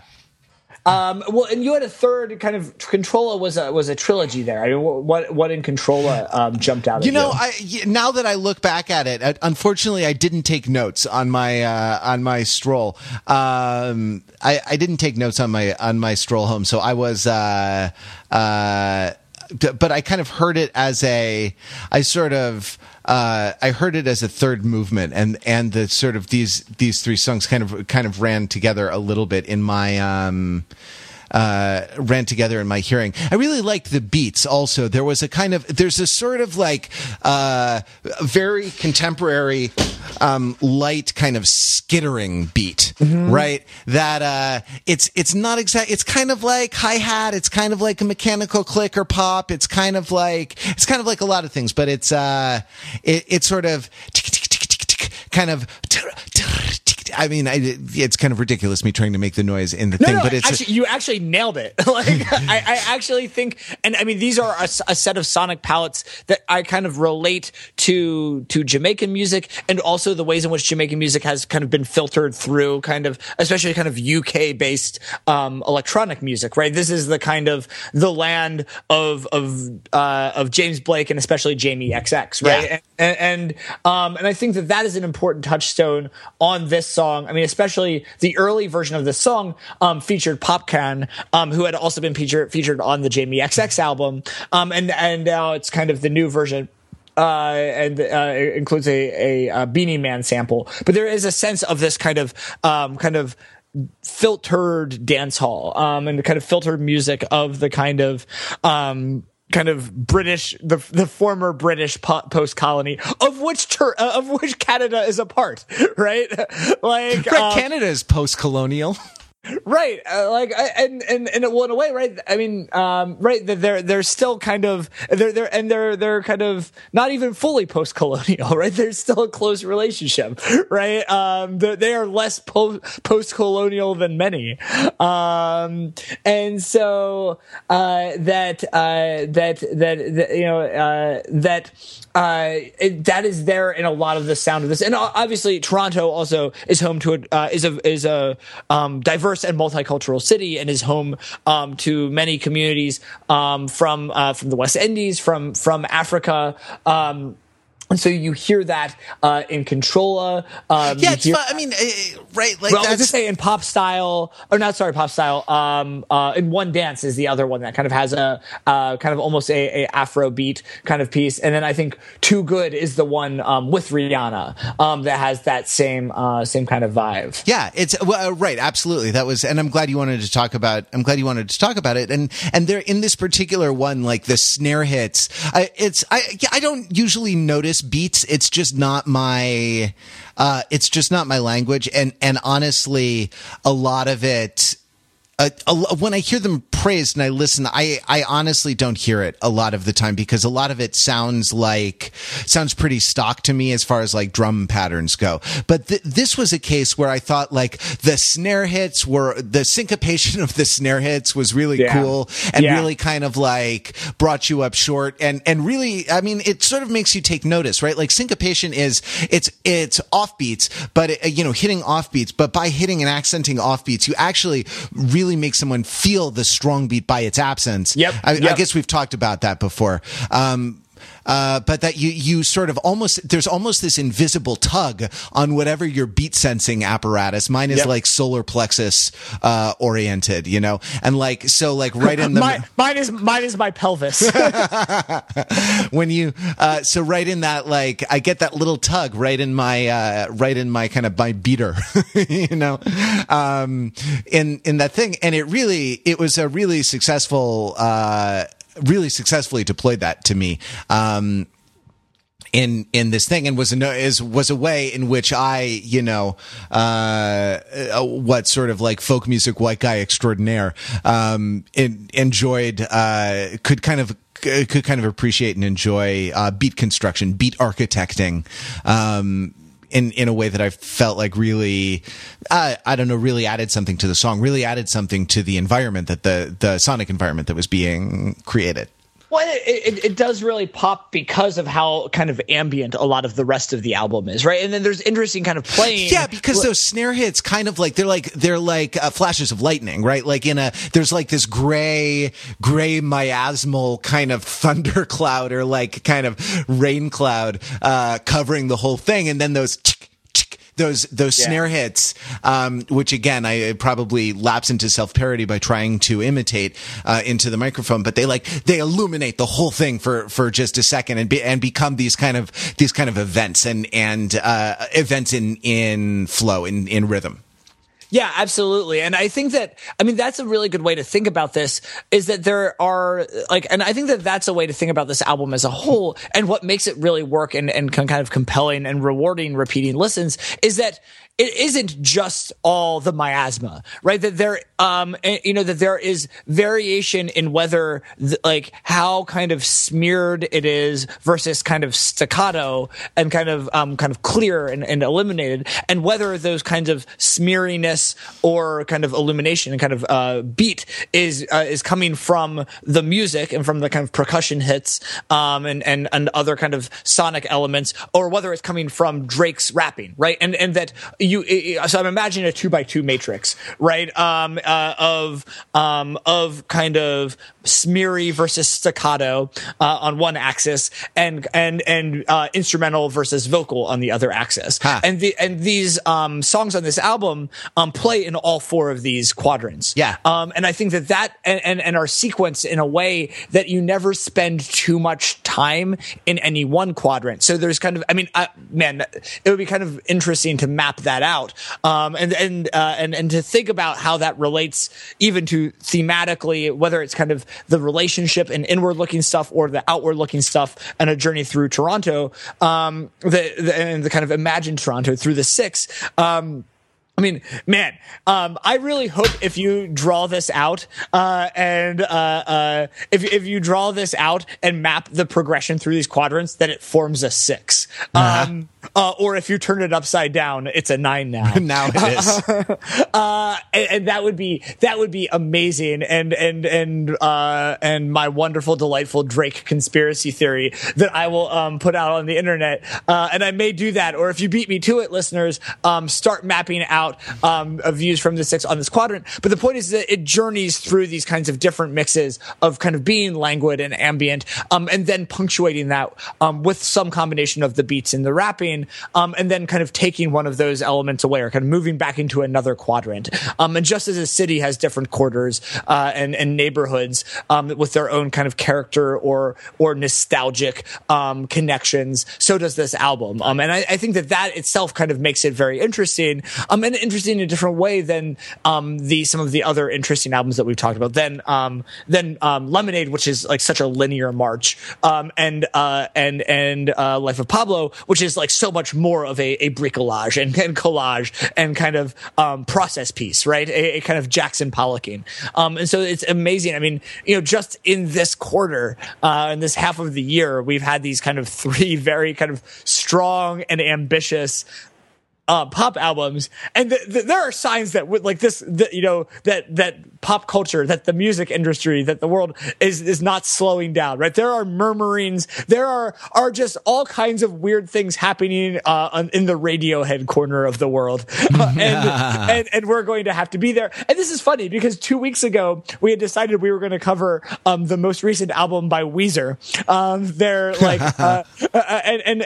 Well, and you had a third kind of. Controlla was a trilogy there. I mean, what in Controlla jumped out at you? Now that I look back at it, unfortunately, I didn't take notes on my stroll. I didn't take notes on my stroll home, so I was. But I kind of heard it as a third movement, and the sort of these three songs kind of ran together a little bit in my hearing. I really liked the beats also. There was a very contemporary, light kind of skittering beat, mm-hmm. right? That, it's not exact. It's kind of like hi-hat. It's kind of like a mechanical click or pop. It's kind of like a lot of things, but it's sort of kind of, I mean, it's kind of ridiculous me trying to make the noise in the thing, but it's you actually nailed it. Like, I actually think, and I mean, these are a set of sonic palettes that I kind of relate to Jamaican music, and also the ways in which Jamaican music has kind of been filtered through, kind of, especially kind of UK based electronic music, right? This is the kind of the land of James Blake and especially Jamie XX, right? Yeah. And I think that is an important touchstone on this song. I mean, especially the early version of this song featured Pop Can, who had also been featured on the Jamie XX album, and now it's kind of the new version. It includes a Beanie Man sample, but there is a sense of this kind of filtered dance hall and the kind of filtered music of the kind of British, the former British post colony of which Canada is a part, right? Like, right, Canada is post colonial. Right, and it went away, right? I mean, right, they're still kind of they're kind of not even fully post-colonial, right? There's still a close relationship, right? They are less post-colonial than many, and so that is there in a lot of the sound of this, and obviously Toronto also is home to a diverse and multicultural city, and is home to many communities from the West Indies, from Africa, And so you hear that in Controlla. Yeah, it's fun. I mean, right? Like, well, that's... I was just saying, in Pop Style, or not? Sorry, Pop Style. In One Dance is the other one that kind of has a kind of almost a Afrobeat kind of piece. And then I think Too Good is the one with Rihanna that has that same kind of vibe. Yeah, it's right. Absolutely, that was. And I'm glad you wanted to talk about. I'm glad you wanted to talk about it. And there in this particular one, like the snare hits. I don't usually notice beats. It's just not my language, and honestly a lot of it when I hear them praised and I listen, I honestly don't hear it a lot of the time, because a lot of it sounds pretty stock to me as far as like drum patterns go. But this was a case where I thought like the snare hits were, the syncopation of the snare hits was really cool and really kind of like brought you up short and really, I mean, it sort of makes you take notice, right? Like syncopation is, it's offbeats, but hitting offbeats, but by hitting and accenting offbeats, you actually really make someone feel the strong beat by its absence. Yep. I guess we've talked about that before. But that you sort of almost, there's almost this invisible tug on whatever your beat sensing apparatus. Mine is like solar plexus oriented, you know, and like so like right in the mine is my pelvis. When you so right in that, like I get that little tug right in my kind of my beater, you know, in that thing, and it was a really successful. Really successfully deployed that to me in this thing, and was a way in which I, you know, what sort of like folk music white guy extraordinaire enjoyed, could kind of appreciate and enjoy beat construction, beat architecting. In a way that I felt like really, really added something to the song, really added something to the environment, that the sonic environment that was being created. Well, it does really pop because of how kind of ambient a lot of the rest of the album is, right? And then there's interesting kind of playing. Yeah, because those snare hits kind of like they're like flashes of lightning, right? Like there's like this gray miasmal kind of thundercloud or like kind of rain cloud covering the whole thing, and then those. Those snare hits, which again I probably lapse into self-parody by trying to imitate into the microphone, but they illuminate the whole thing for just a second and become these kind of events and events in flow in rhythm. Yeah, absolutely. And I think that, I mean, that's a really good way to think about this, is that there are like, and I think that that's a way to think about this album as a whole, and what makes it really work and kind of compelling and rewarding repeating listens is that it isn't just all the miasma, right? That there, you know, that there is variation in whether, like, how kind of smeared it is versus kind of staccato and kind of clear and eliminated, and whether those kinds of smeariness or kind of illumination and kind of beat is coming from the music and from the kind of percussion hits and other kind of sonic elements, or whether it's coming from Drake's rapping, right? And that. So I'm imagining a 2x2 matrix, right? Of kind of smeary versus staccato on one axis, and instrumental versus vocal on the other axis. Huh. And these songs on this album play in all four of these quadrants. Yeah. And I think that are sequenced in a way that you never spend too much time in any one quadrant. So there's kind of, I mean, it would be kind of interesting to map that out and to think about how that relates even to thematically, whether it's kind of the relationship and inward looking stuff or the outward looking stuff and a journey through Toronto, and the kind of imagined Toronto through the Six. I mean, man, I really hope if you draw this out, if you draw this out and map the progression through these quadrants, that it forms a six. Or if you turn it upside down, it's a 9 now. Now it is. And that would be amazing. And my wonderful, delightful Drake conspiracy theory that I will put out on the internet. And I may do that. Or if you beat me to it, listeners, start mapping out Views from the Six on this quadrant. But the point is that it journeys through these kinds of different mixes of kind of being languid and ambient, and then punctuating that with some combination of the beats and the rapping, and then kind of taking one of those elements away or kind of moving back into another quadrant. And just as a city has different quarters and neighborhoods with their own kind of character or nostalgic connections, so does this album. And I think that itself kind of makes it very interesting, and interesting in a different way than some of the other interesting albums that we've talked about. Then Lemonade, which is like such a linear march, and Life of Pablo, which is like so much more of a bricolage and collage and kind of process piece, right? A kind of Jackson Pollocking. And so it's amazing. I mean, just in this quarter, in this half of the year, we've had these kind of three very kind of strong and ambitious pop albums, and there are signs that with like this, that pop culture, that the music industry, that the world is not slowing down. Right? There are murmurings. There are just all kinds of weird things happening in the Radiohead corner of the world, and we're going to have to be there. And this is funny because 2 weeks ago we had decided we were going to cover the most recent album by Weezer. They're like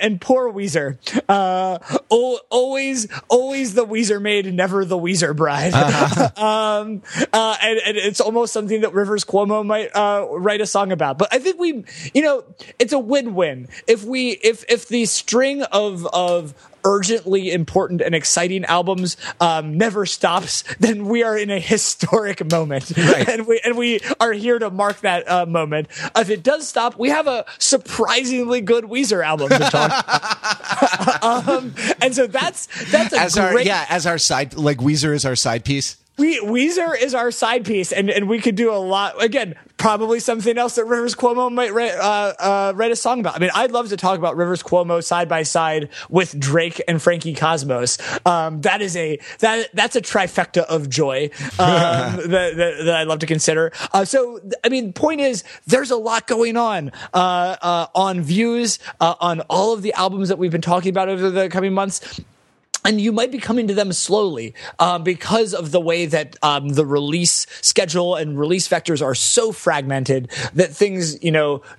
and poor Weezer, always the Weezer maid, never the Weezer bride. And it's almost something that Rivers Cuomo might write a song about. But I think we, it's a win-win if the string of urgently important and exciting albums never stops, then we are in a historic moment, right? and we are here to mark that moment. If it does stop, we have a surprisingly good Weezer album to talk about. And so that's a as our side, like Weezer is our side piece. Weezer is our side piece, and we could do a lot. Again, probably something else that Rivers Cuomo might write a song about. I mean, I'd love to talk about Rivers Cuomo side by side with Drake and Frankie Cosmos. That's a trifecta of joy that I'd love to consider. So, I mean, point is, there's a lot going on Views, on all of the albums that we've been talking about over the coming months. And you might be coming to them slowly because of the way that the release schedule and release vectors are so fragmented that things,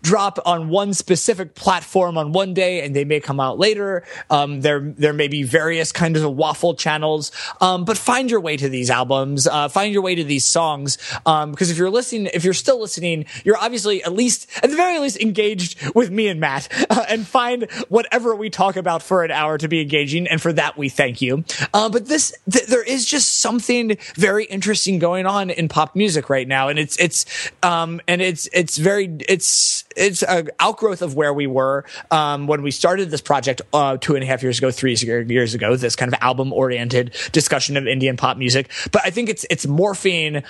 drop on one specific platform on one day and they may come out later. There may be various kinds of waffle channels, but find your way to these albums, find your way to these songs, because if you're still listening, you're obviously at the very least engaged with me and Matt, and find whatever we talk about for an hour to be engaging, and for that we thank you. But there is just something very interesting going on in pop music right now, and it's an outgrowth of where we were when we started this project 3 years ago. This kind of album oriented discussion of Indian pop music, but I think it's morphing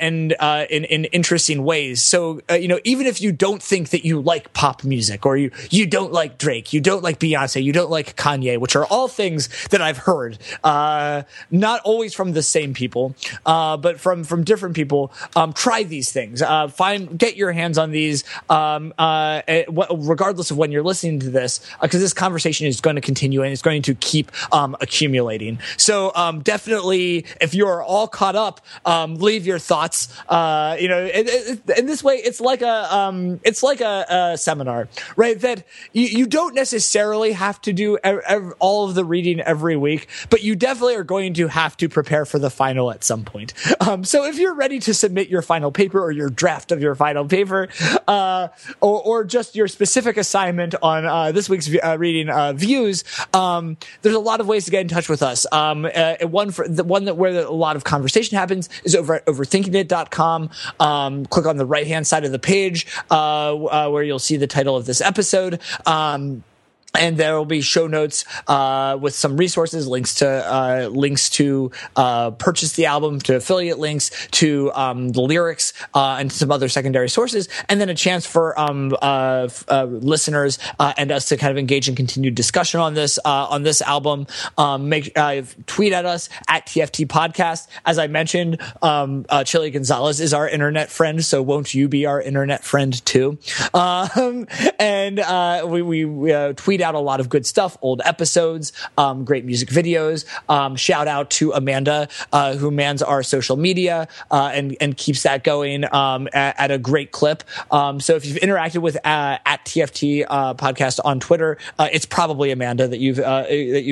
in interesting ways. So even if you don't think that you like pop music, or you don't like Drake, you don't like Beyonce, you don't like Kanye, which are all things that I've heard, not always from the same people, but from different people. Try these things. Get your hands on these, regardless of when you're listening to this, because this conversation is going to continue and it's going to keep accumulating. So definitely, if you're all caught up, leave your thoughts. In this way, it's like a seminar, right? That you don't necessarily have to do all of the reading every week, but you definitely are going to have to prepare for the final at some point. So if you're ready to submit your final paper or your draft of your final paper, or just your specific assignment on this week's reading, Views, there's a lot of ways to get in touch with us. One where a lot of conversation happens is over at overthinkingit.com. Click on the right hand side of the page where you'll see the title of this episode. And there will be show notes with some resources, links to purchase the album, to affiliate links, to the lyrics, and some other secondary sources, and then a chance for listeners and us to kind of engage in continued discussion on this album. Tweet at us at TFT Podcast. As I mentioned, Chilly Gonzalez is our internet friend, so won't you be our internet friend too? And we tweet out a lot of good stuff, old episodes, great music videos. Shout out to Amanda, who mans our social media and keeps that going at a great clip. So if you've interacted with at TFT Podcast on Twitter, it's probably Amanda that you've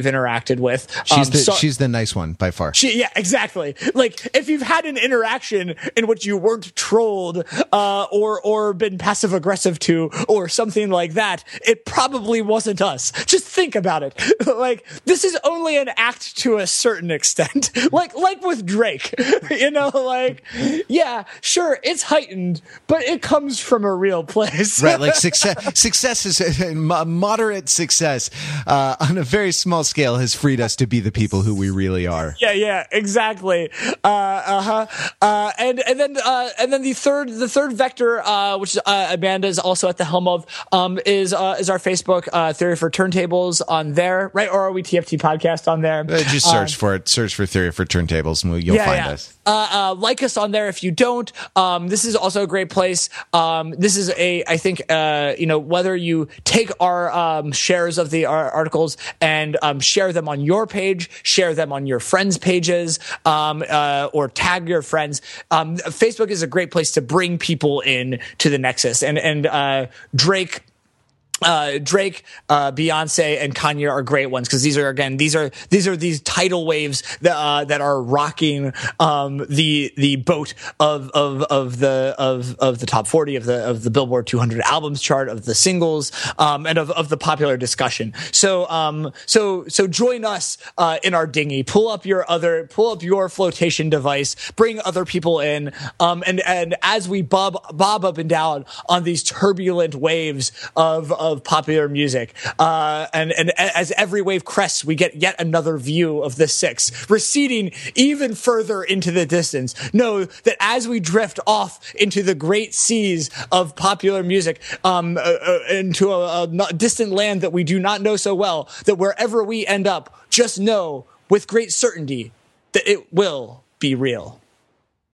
interacted with. She's the nice one by far. Yeah, exactly. Like if you've had an interaction in which you weren't trolled or been passive aggressive to or something like that, it probably wasn't us. Just think about it. Like this is only an act to a certain extent. like with Drake, yeah, sure, it's heightened, but it comes from a real place. Right, like success is moderate success on a very small scale has freed us to be the people who we really are. Yeah, exactly. And then the third vector, which Amanda is also at the helm of, is our Facebook. Theory for Turntables on there, right? Or are we TFT Podcast on there? Just search for it. Search for Theory for Turntables and you'll find us. Like us on there if you don't. This is also a great place. This is I think whether you take our shares of our articles and share them on your page, share them on your friends' pages, or tag your friends. Facebook is a great place to bring people in to the Nexus. And Drake, Beyonce, and Kanye are great ones because these are tidal waves that are rocking the boat of the top 40 of the Billboard 200 albums chart, of the singles, and of the popular discussion. So join us in our dinghy. Pull up your flotation device. Bring other people in. And as we bob up and down on these turbulent waves of popular music, and as every wave crests, we get yet another view of the six receding even further into the distance. Know that as we drift off into the great seas of popular music, into a distant land that we do not know so well, that wherever we end up, just know with great certainty that it will be real.